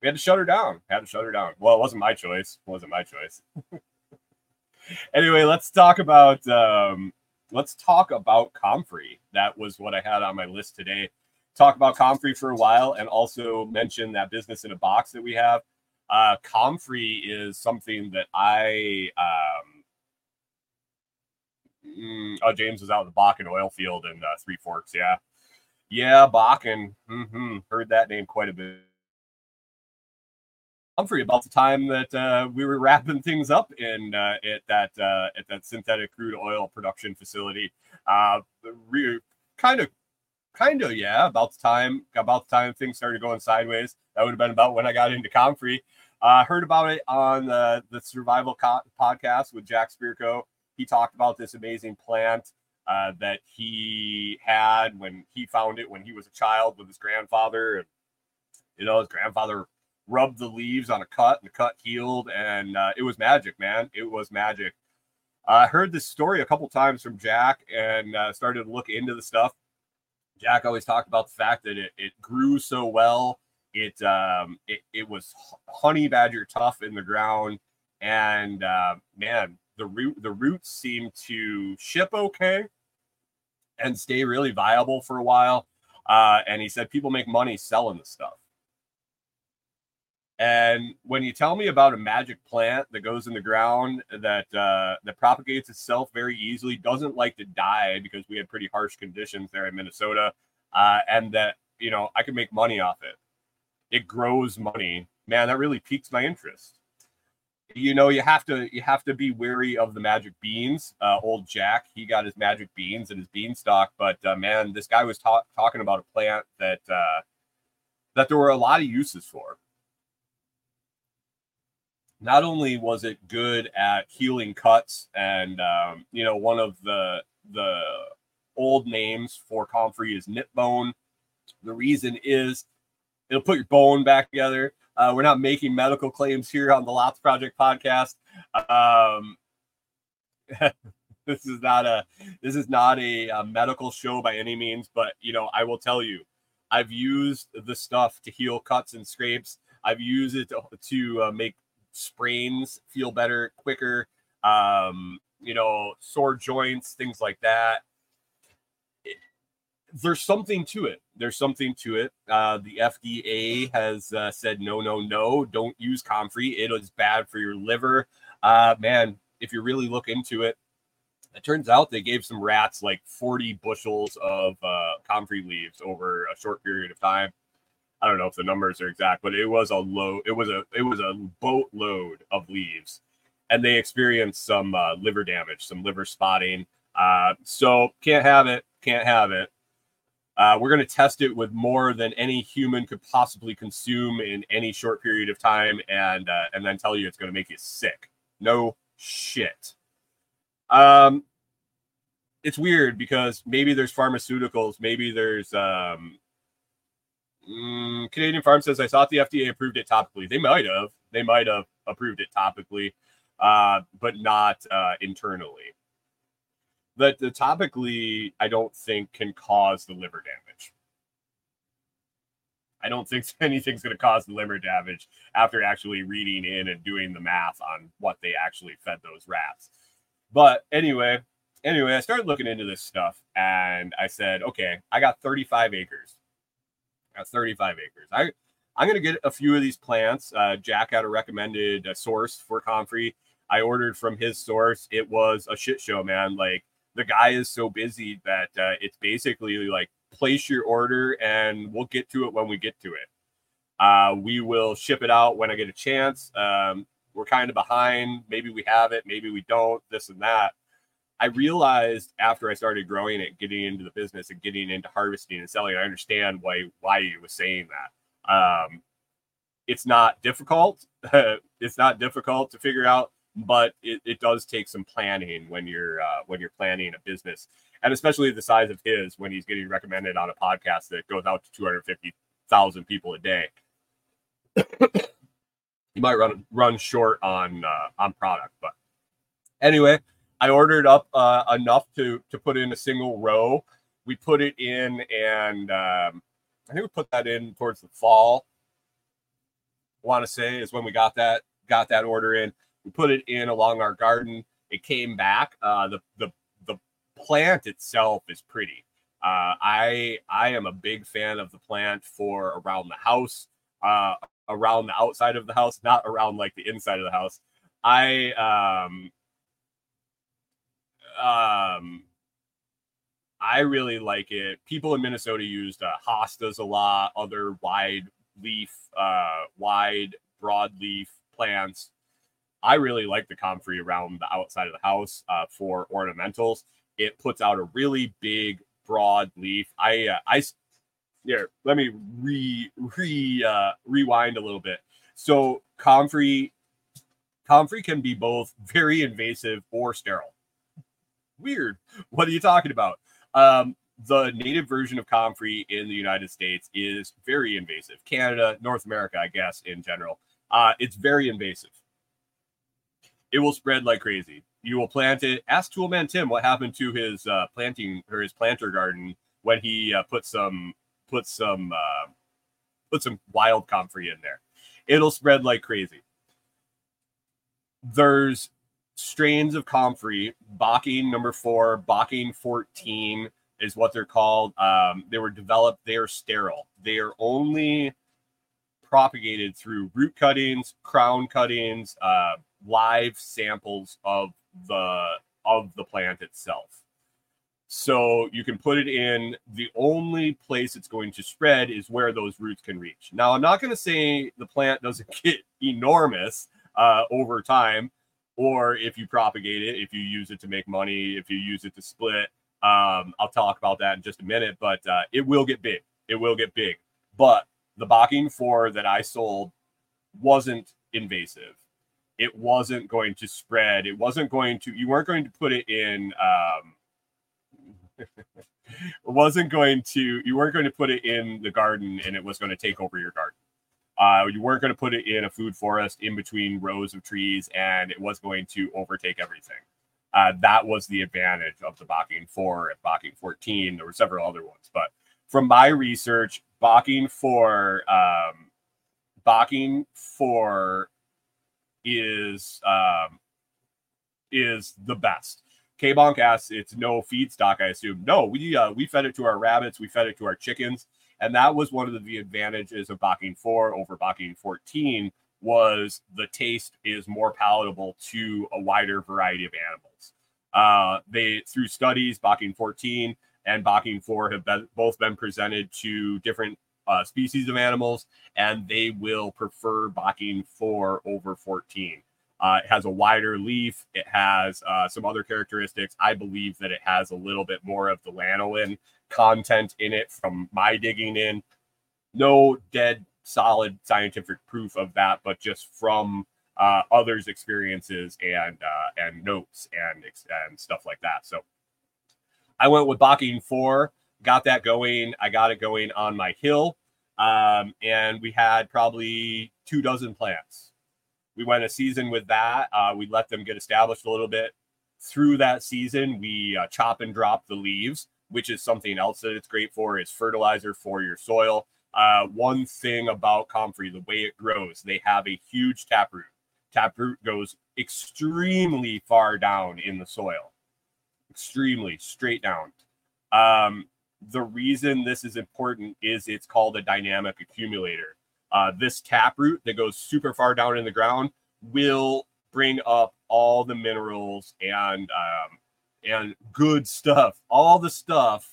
we had to shut her down, had to shut her down. Well, it wasn't my choice. It wasn't my choice. Anyway, let's talk about, um, let's talk about Comfrey. That was what I had on my list today. Talk about Comfrey for a while and also mention that business in a box that we have. Uh, Comfrey is something that I, um, mm, oh, James was out in the Bakken oil field in uh, Three Forks. Yeah. Yeah. Bakken. Mm-hmm. Heard that name quite a bit. Comfrey, about the time that uh, we were wrapping things up in uh, at that uh, at that synthetic crude oil production facility, uh, re- kind of Kind of, yeah. About the time, about the time things started going sideways. That would have been about when I got into Comfrey. I uh, heard about it on the, the Survival Co- podcast with Jack Spierko. He talked about this amazing plant uh, that he had when he found it when he was a child with his grandfather. And, you know, his grandfather rubbed the leaves on a cut, and the cut healed, and uh, it was magic, man. It was magic. I uh, heard this story a couple times from Jack and uh, started to look into the stuff. Jack always talked about the fact that it, it grew so well. It um it, it was honey badger tough in the ground, and uh, man, the root the roots seemed to ship okay and stay really viable for a while. Uh, and he said people make money selling the stuff. And when you tell me about a magic plant that goes in the ground that uh, that propagates itself very easily, doesn't like to die because we had pretty harsh conditions there in Minnesota, uh, and that, you know, I can make money off it. It grows money, man. That really piques my interest. You know, you have to you have to be wary of the magic beans. Uh, old Jack, he got his magic beans and his beanstalk, but uh, man, this guy was ta- talking about a plant that uh, that there were a lot of uses for. Not only was it good at healing cuts, and um, you know, one of the the old names for comfrey is nip bone. The reason is it'll put your bone back together. Uh, we're not making medical claims here on the Lots Project podcast. Um, this is not a this is not a, a medical show by any means, but you know, I will tell you, I've used the stuff to heal cuts and scrapes. I've used it to, to uh, make sprains feel better quicker, um you know, sore joints, things like that. It, there's something to it. There's something to it. Uh, the F D A has uh, said no, no, no. Don't use comfrey. It is bad for your liver. Uh, man, if you really look into it, it turns out they gave some rats like forty bushels of uh, comfrey leaves over a short period of time. I don't know if the numbers are exact, but it was a low. It was a it was a boatload of leaves, and they experienced some uh, liver damage, some liver spotting, Uh, so can't have it. Can't have it. Uh, we're going to test it with more than any human could possibly consume in any short period of time, and uh, and then tell you it's going to make you sick. No shit. Um, it's weird because maybe there's pharmaceuticals, maybe there's um, mm, Canadian Farm says I thought the F D A approved it topically. They might have. They might have approved it topically, uh, but not uh, internally. But the topically, I don't think, can cause the liver damage. I don't think anything's going to cause the liver damage after actually reading in and doing the math on what they actually fed those rats. But anyway, anyway, I started looking into this stuff, and I said, okay, I got thirty-five acres. That's thirty-five acres. I, I'm going to get a few of these plants. Uh, Jack had a recommended a source for comfrey. I ordered from his source. It was a shit show, man. Like, the guy is so busy that uh, it's basically like, place your order and we'll get to it when we get to it. Uh, we will ship it out when I get a chance. Um, we're kind of behind. Maybe we have it. Maybe we don't. This and that. I realized after I started growing it, getting into the business and getting into harvesting and selling, I understand why why he was saying that. Um, it's not difficult. It's not difficult to figure out. But it, it does take some planning when you're uh, when you're planning a business, and especially the size of his when he's getting recommended on a podcast that goes out to two hundred fifty thousand people a day. You might run run short on uh, on product, but anyway, I ordered up uh, enough to to put in a single row. We put it in, and um, I think we put that in towards the fall. I want to say is when we got that got that order in. We put it in along our garden. It came back. Uh, the the the plant itself is pretty. Uh, I I am a big fan of the plant for around the house, uh, around the outside of the house, not around like the inside of the house. I um um I really like it. People in Minnesota used uh, hostas a lot, other wide leaf, uh, wide broadleaf plants. I really like the comfrey around the outside of the house uh, for ornamentals. It puts out a really big, broad leaf. I, uh, I, here, let me re re uh, rewind a little bit. So comfrey, comfrey can be both very invasive or sterile. Weird. What are you talking about? Um, the native version of comfrey in the United States is very invasive. Canada, North America, I guess, in general, uh, it's very invasive. It will spread like crazy. You will plant it. Ask Toolman Tim what happened to his uh, planting or his planter garden when he uh, put some put some uh, put some wild comfrey in there. It'll spread like crazy. There's strains of comfrey. Bocking number four, Bocking fourteen is what they're called. Um, they were developed. They are sterile. They are only propagated through root cuttings, crown cuttings. Uh, live samples of the of the plant itself. So you can put it in. The only place it's going to spread is where those roots can reach. Now, I'm not going to say the plant doesn't get enormous uh, over time, or if you propagate it, if you use it to make money, if you use it to split. Um, I'll talk about that in just a minute, but uh, it will get big. It will get big. But the Bocking four that I sold wasn't invasive. It wasn't going to spread. It wasn't going to, you weren't going to put it in, um, it wasn't going to, you weren't going to put it in the garden and it was going to take over your garden. Uh, you weren't going to put it in a food forest in between rows of trees and it was going to overtake everything. Uh, that was the advantage of the Bocking four and Bocking fourteen. There were several other ones, but from my research, Bocking four, um, Bocking four, is um is the best. K-Bonk asks, it's no feedstock, I assume. No, we uh, we fed it to our rabbits, we fed it to our chickens, and that was one of the advantages of Bocking four over Bocking fourteen was the taste is more palatable to a wider variety of animals. Uh, they, through studies, Bocking fourteen and Bocking four have been, both been presented to different Uh, species of animals, and they will prefer Bocking four over fourteen. Uh, it has a wider leaf. It has uh, some other characteristics. I believe that it has a little bit more of the lanolin content in it from my digging in. No dead, solid scientific proof of that, but just from uh, others' experiences and uh, and notes and, and stuff like that. So I went with Bocking four, got that going. I got it going on my hill, um, and we had probably two dozen plants. We went a season with that. Uh, we let them get established a little bit. Through that season, we uh, chop and drop the leaves, which is something else that it's great for, is fertilizer for your soil. Uh, one thing about comfrey, the way it grows, they have a huge taproot. Taproot goes extremely far down in the soil, extremely straight down. Um, the reason this is important is it's called a dynamic accumulator. Uh, this taproot that goes super far down in the ground will bring up all the minerals and um, and good stuff, all the stuff,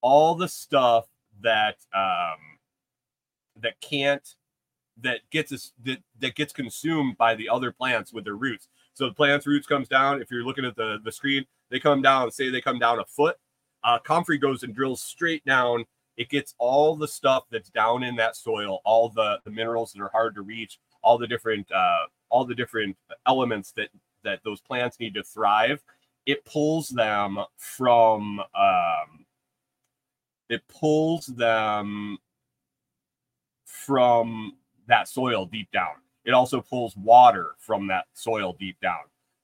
all the stuff that um, that can't that gets that that gets consumed by the other plants with their roots. So the plant's roots comes down. If you're looking at the the screen, they come down. Say they come down a foot. Uh, comfrey goes and drills straight down. It gets all the stuff that's down in that soil, all the, the minerals that are hard to reach, all the different uh, all the different elements that, that those plants need to thrive. It pulls them from um, it pulls them from that soil deep down. It also pulls water from that soil deep down.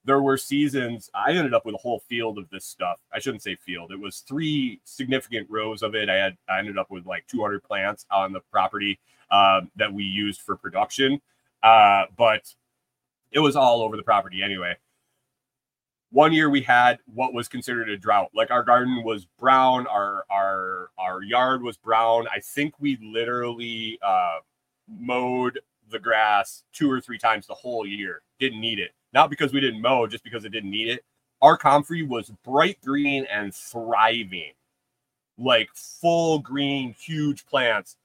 There were seasons, I ended up with a whole field of this stuff. I shouldn't say field. It was three significant rows of it. I had, I ended up with like two hundred plants on the property uh, that we used for production. Uh, but it was all over the property anyway. One year we had what was considered a drought. Like our garden was brown. Our, our, our yard was brown. I think we literally uh, mowed the grass two or three times the whole year. Didn't need it. Not because we didn't mow, just because it didn't need it. Our comfrey was bright green and thriving, like full green, huge plants.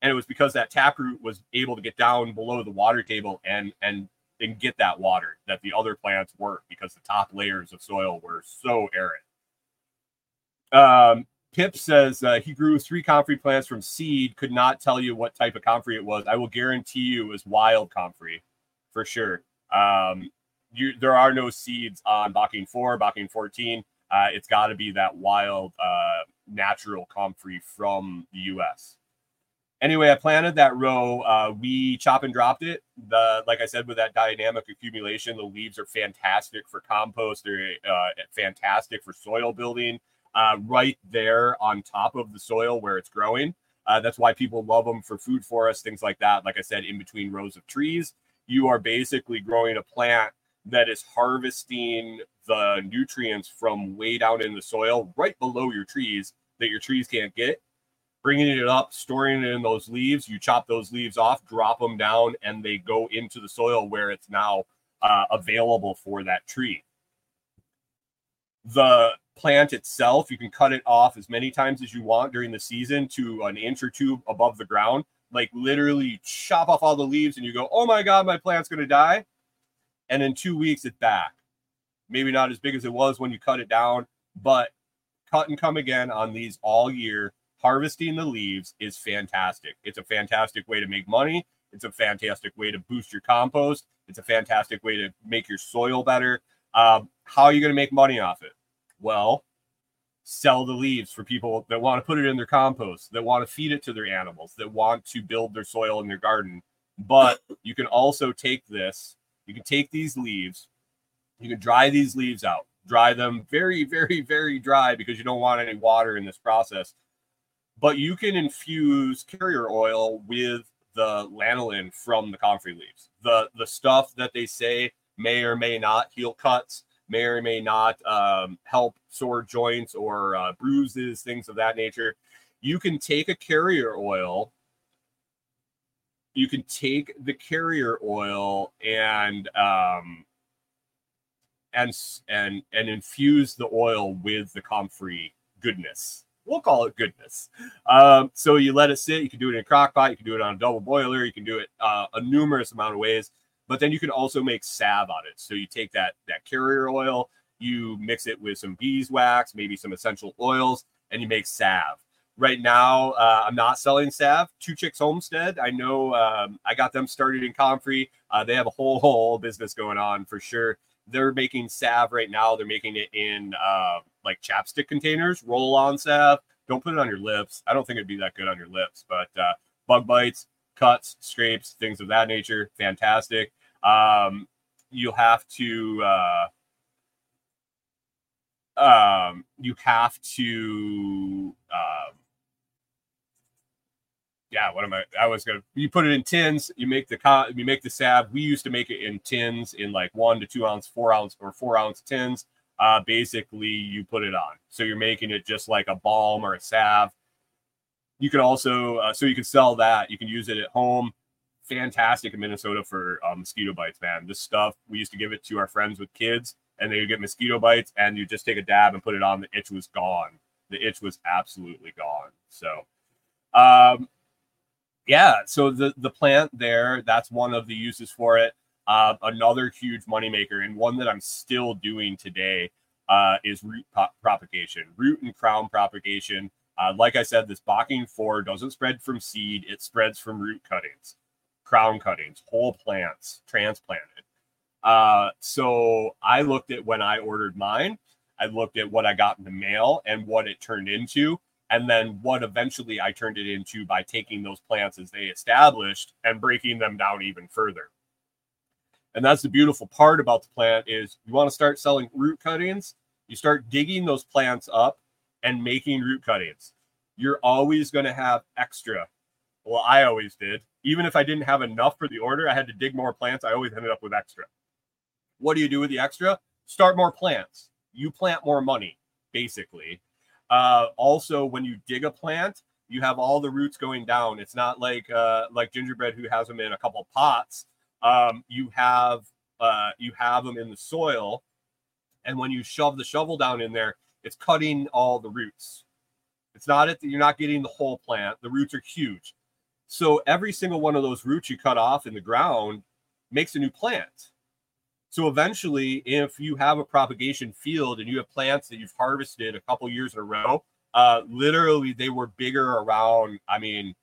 And it was because that taproot was able to get down below the water table and, and, and get that water that the other plants weren't, because the top layers of soil were so arid. Um, Pip says uh, he grew three comfrey plants from seed. Could not tell you what type of comfrey it was. I will guarantee you it was wild comfrey for sure. Um, You, there are no seeds on Bocking four, Bocking fourteen. Uh, it's got to be that wild, uh, natural comfrey from the U S. Anyway, I planted that row. Uh, we chop and dropped it. The, like I said, with that dynamic accumulation, the leaves are fantastic for compost. They're uh, fantastic for soil building. Uh, right there on top of the soil where it's growing. Uh, that's why people love them for food forests, things like that. Like I said, in between rows of trees, you are basically growing a plant that is harvesting the nutrients from way down in the soil, right below your trees, that your trees can't get, bringing it up, storing it in those leaves. You chop those leaves off, drop them down, and they go into the soil where it's now uh, available for that tree. The plant itself, you can cut it off as many times as you want during the season to an inch or two above the ground. Like literally chop off all the leaves and you go, oh my God, my plant's going to die. And in two weeks, it's back. Maybe not as big as it was when you cut it down, but cut and come again on these all year. Harvesting the leaves is fantastic. It's a fantastic way to make money. It's a fantastic way to boost your compost. It's a fantastic way to make your soil better. Um, how are you going to make money off it? Well, sell the leaves for people that want to put it in their compost, that want to feed it to their animals, that want to build their soil in their garden. But you can also take this. You can take these leaves, you can dry these leaves out, dry them very, very, very dry because you don't want any water in this process. But you can infuse carrier oil with the lanolin from the comfrey leaves. The, the stuff that they say may or may not heal cuts, may or may not um, help sore joints or uh, bruises, things of that nature. You can take a carrier oil You can take the carrier oil and um, and and and infuse the oil with the comfrey goodness. We'll call it goodness. Um, so you let it sit. You can do it in a crock pot. You can do it on a double boiler. You can do it uh, a numerous amount of ways. But then you can also make salve on it. So you take that that carrier oil, you mix it with some beeswax, maybe some essential oils, and you make salve. Right now, uh, I'm not selling salve. Two Chicks Homestead, I know um, I got them started in Comfrey. Uh, they have a whole, whole business going on for sure. They're making salve right now. They're making it in uh, like chapstick containers, roll-on salve. Don't put it on your lips. I don't think it'd be that good on your lips, but uh, bug bites, cuts, scrapes, things of that nature, fantastic. Um, you'll have to... Uh, um, you have to... Uh, Yeah, what am I? I was gonna. You put it in tins. You make the you make the salve. We used to make it in tins, in like one to two ounce, four ounce, or four ounce tins. Uh, basically, you put it on. So you're making it just like a balm or a salve. You can also uh, so you can sell that. You can use it at home. Fantastic in Minnesota for um, mosquito bites, man. This stuff we used to give it to our friends with kids, and they would get mosquito bites, and you just take a dab and put it on. The itch was gone. The itch was absolutely gone. So. Um, Yeah, so the, the plant there, that's one of the uses for it. Uh, another huge moneymaker, and one that I'm still doing today, uh, is root pop- propagation, root and crown propagation. Uh, like I said, this Bocking four doesn't spread from seed. It spreads from root cuttings, crown cuttings, whole plants, transplanted. Uh, so I looked at when I ordered mine, I looked at what I got in the mail and what it turned into. And then what eventually I turned it into by taking those plants as they established and breaking them down even further. And that's the beautiful part about the plant is you want to start selling root cuttings. You start digging those plants up and making root cuttings. You're always going to have extra. Well, I always did. Even if I didn't have enough for the order, I had to dig more plants. I always ended up with extra. What do you do with the extra? Start more plants. You plant more money, basically. Uh, also, when you dig a plant, you have all the roots going down. It's not like uh, like gingerbread who has them in a couple pots. Um, you have uh, you have them in the soil. And when you shove the shovel down in there, it's cutting all the roots. It's not at the, you're not getting the whole plant. The roots are huge. So every single one of those roots you cut off in the ground makes a new plant. So eventually, if you have a propagation field and you have plants that you've harvested a couple years in a row, uh, literally they were bigger around, I mean,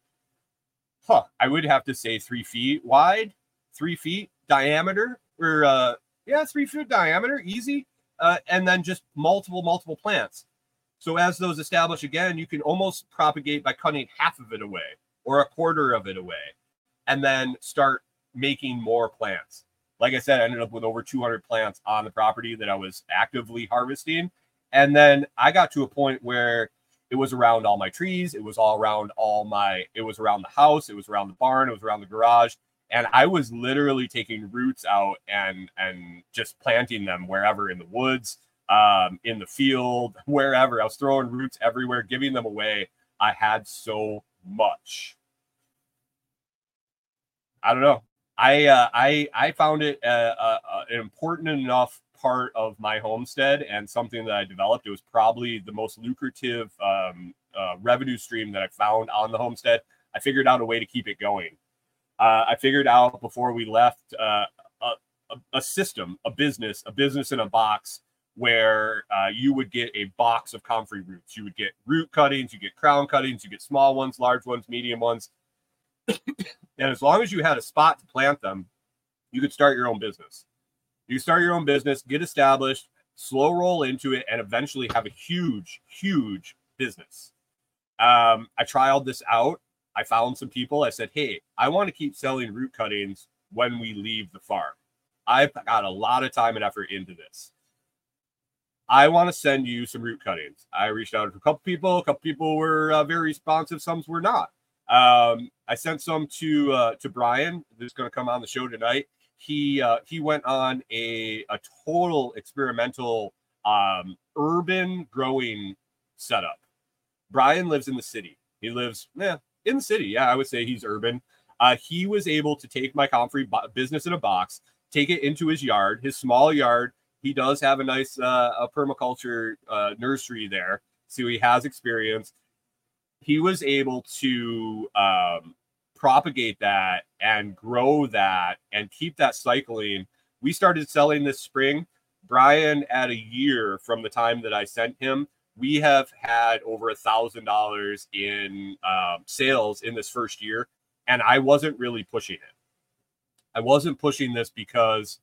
huh, I would have to say three feet wide, three feet diameter, or uh, yeah, three feet diameter, easy. Uh, and then just multiple, multiple plants. So as those establish again, you can almost propagate by cutting half of it away or a quarter of it away and then start making more plants. Like I said, I ended up with over two hundred plants on the property that I was actively harvesting. And then I got to a point where it was around all my trees. It was all around all my, it was around the house. It was around the barn. It was around the garage. And I was literally taking roots out and, and just planting them wherever in the woods, um, in the field, wherever. I was throwing roots everywhere, giving them away. I had so much. I don't know. I uh, I I found it uh, uh, an important enough part of my homestead and something that I developed. It was probably the most lucrative um, uh, revenue stream that I found on the homestead. I figured out a way to keep it going. Uh, I figured out before we left uh, a, a system, a business, a business in a box where uh, you would get a box of comfrey roots. You would get root cuttings, you get crown cuttings, you get small ones, large ones, medium ones. And as long as you had a spot to plant them, you could start your own business. You start your own business, get established, slow roll into it, and eventually have a huge, huge business. Um, I trialed this out. I found some people. I said, hey, I want to keep selling root cuttings when we leave the farm. I've got a lot of time and effort into this. I want to send you some root cuttings. I reached out to a couple people. A couple people were uh, very responsive. Some were not. Um, I sent some to uh, to Brian, who's going to come on the show tonight. He uh, he went on a a total experimental um, urban growing setup. Brian lives in the city. He lives yeah, in the city. Yeah, I would say he's urban. Uh, he was able to take my comfrey bo- business in a box, take it into his yard, his small yard. He does have a nice uh, a permaculture uh, nursery there, so he has experience. He was able to um, propagate that and grow that and keep that cycling. We started selling this spring. Brian, at a year from the time that I sent him, we have had over a thousand dollars in um, sales in this first year. And I wasn't really pushing it. I wasn't pushing this because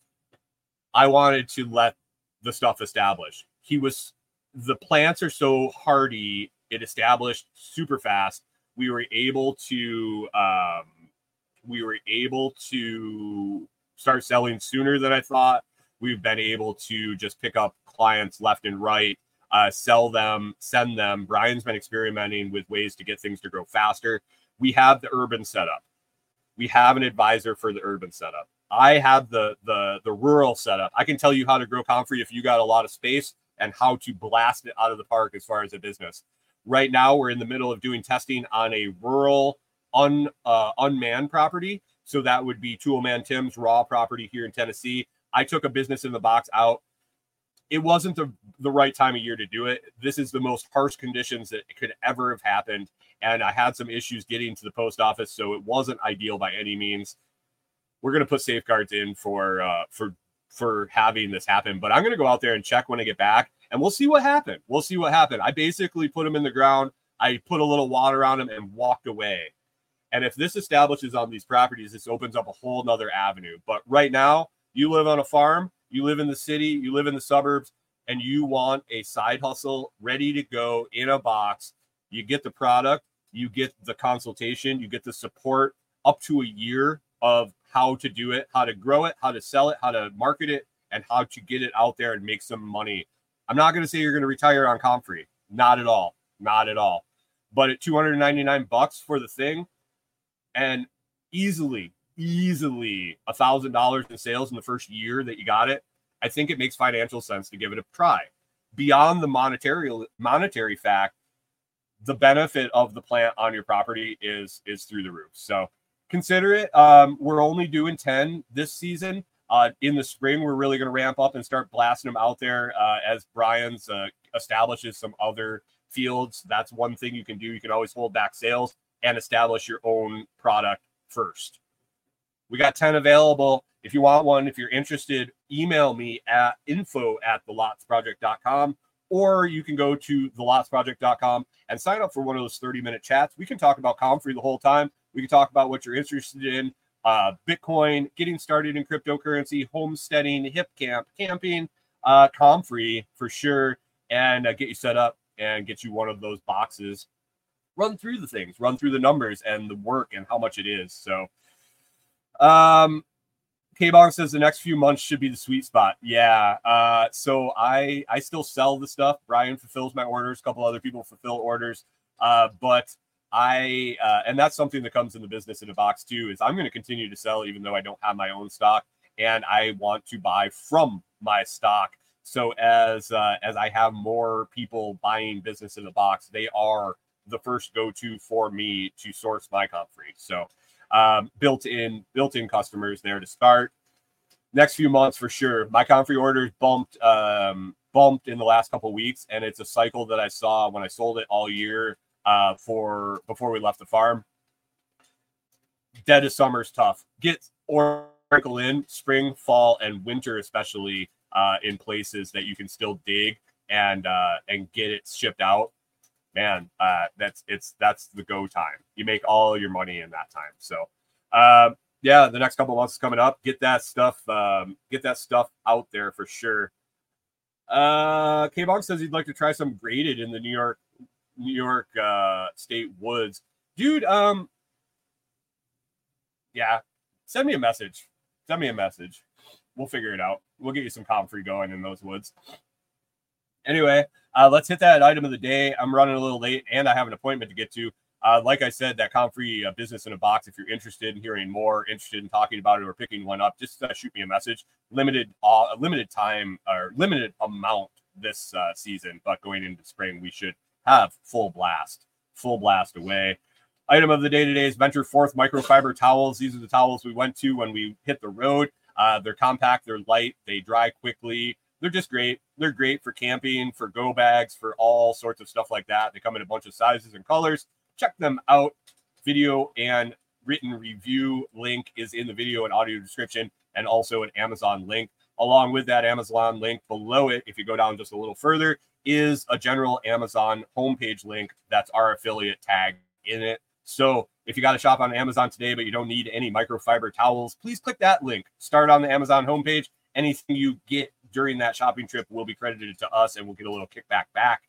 I wanted to let the stuff establish. He was, the plants are so hardy. It established super fast. We were able to, um, we were able to start selling sooner than I thought. We've been able to just pick up clients left and right, uh, sell them, send them. Brian's been experimenting with ways to get things to grow faster. We have the urban setup. We have an advisor for the urban setup. I have the the the rural setup. I can tell you how to grow comfrey if you got a lot of space and how to blast it out of the park as far as a business. Right now, we're in the middle of doing testing on a rural un, uh, unmanned property. So that would be Toolman Tim's raw property here in Tennessee. I took a business in the box out. It wasn't the, the right time of year to do it. This is the most harsh conditions that could ever have happened. And I had some issues getting to the post office, so it wasn't ideal by any means. We're going to put safeguards in for uh, for for having this happen. But I'm going to go out there and check when I get back, and we'll see what happened. We'll see what happened. I basically put them in the ground. I put a little water on them and walked away. And if this establishes on these properties, this opens up a whole nother avenue. But right now, you live on a farm. You live in the city, you live in the suburbs, and you want a side hustle ready to go in a box. You get the product, you get the consultation, you get the support up to a year of how to do it, how to grow it, how to sell it, how to market it, and how to get it out there and make some money. I'm not going to say you're going to retire on comfrey. Not at all. Not at all. But at two hundred ninety-nine bucks for the thing and easily easily a thousand dollars in sales in the first year that you got it, I think it makes financial sense to give it a try. Beyond the monetary monetary fact, the benefit of the plant on your property is is through the roof. So consider it. Um, we're only doing ten this season. Uh, in the spring, we're really going to ramp up and start blasting them out there uh, as Brian's uh, establishes some other fields. That's one thing you can do. You can always hold back sales and establish your own product first. We got ten available. If you want one, if you're interested, email me at info at the lots project dot com, or you can go to the lots project dot com and sign up for one of those thirty minute chats. We can talk about comfrey the whole time. We can talk about what you're interested in, uh, Bitcoin, getting started in cryptocurrency, homesteading, hip camp, camping, uh, comfrey for sure, and uh, get you set up and get you one of those boxes. Run through the things, run through the numbers and the work and how much it is. So, Um, K-Bong says the next few months should be the sweet spot. Yeah. Uh, so I, I still sell the stuff. Brian fulfills my orders. A couple other people fulfill orders. Uh, but I, uh, and that's something that comes in the business in a box too, is I'm going to continue to sell, even though I don't have my own stock, and I want to buy from my stock. So as, uh, as I have more people buying business in the box, they are the first go-to for me to source my comfrey. So, Um, built-in built-in customers there to start. Next few months for sure. My comfrey orders bumped um, bumped in the last couple of weeks, and it's a cycle that I saw when I sold it all year uh, for before we left the farm. Dead of summer's tough. Get oracle in spring, fall, and winter, especially uh, in places that you can still dig and uh, and get it shipped out. Man, uh, that's it's that's the go time. You make all your money in that time. So, uh, yeah, the next couple of months is coming up. Get that stuff, um, get that stuff out there for sure. Uh, K-Bong says he'd like to try some graded in the New York, New York uh, state woods, dude. Um, yeah, send me a message. Send me a message. We'll figure it out. We'll get you some comfrey going in those woods. Anyway, uh, let's hit that item of the day. I'm running a little late, and I have an appointment to get to. Uh, like I said, that comfrey uh, business in a box, if you're interested in hearing more, interested in talking about it or picking one up, just uh, shoot me a message. Limited uh, limited time or limited amount this uh, season, but going into spring, we should have full blast, full blast away. Item of the day today is Venture Forth microfiber towels. These are the towels we went to when we hit the road. Uh, they're compact, they're light, they dry quickly. They're just great. They're great for camping, for go bags, for all sorts of stuff like that. They come in a bunch of sizes and colors. Check them out. Video and written review link is in the video and audio description, and also an Amazon link. Along with that Amazon link, below it, if you go down just a little further, is a general Amazon homepage link. That's our affiliate tag in it. So if you got to shop on Amazon today, but you don't need any microfiber towels, please click that link. Start on the Amazon homepage. Anything you get during that shopping trip will be credited to us, and we'll get a little kickback back.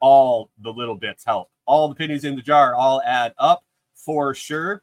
All the little bits help. All the pennies in the jar all add up for sure.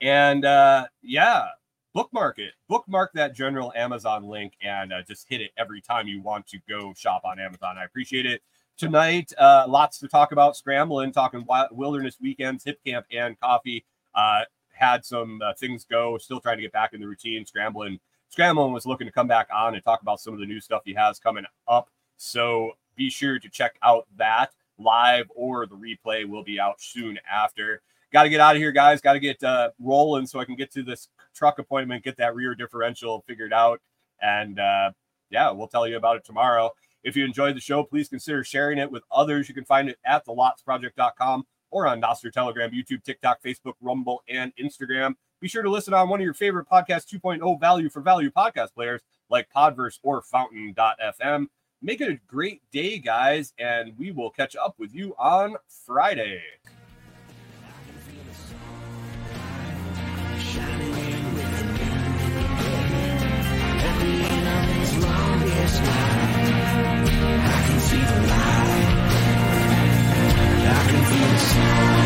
And uh, yeah, bookmark it. Bookmark that general Amazon link and uh, just hit it every time you want to go shop on Amazon. I appreciate it. Tonight, uh, lots to talk about. Scrambling, talking wilderness weekends, hip camp, and coffee. Uh, had some uh, things go. Still trying to get back in the routine. Scrambling. Scrambling was looking to come back on and talk about some of the new stuff he has coming up. So be sure to check out that live, or the replay will be out soon after. Got to get out of here, guys. Got to get uh, rolling so I can get to this truck appointment, get that rear differential figured out. And uh, yeah, we'll tell you about it tomorrow. If you enjoyed the show, please consider sharing it with others. You can find it at the lots project dot com or on Nostr, Telegram, YouTube, TikTok, Facebook, Rumble, and Instagram. Be sure to listen on one of your favorite Podcast two point oh value for value podcast players like Podverse or Fountain dot f m. Make it a great day, guys, and we will catch up with you on Friday. I can see the light. I can feel the sun.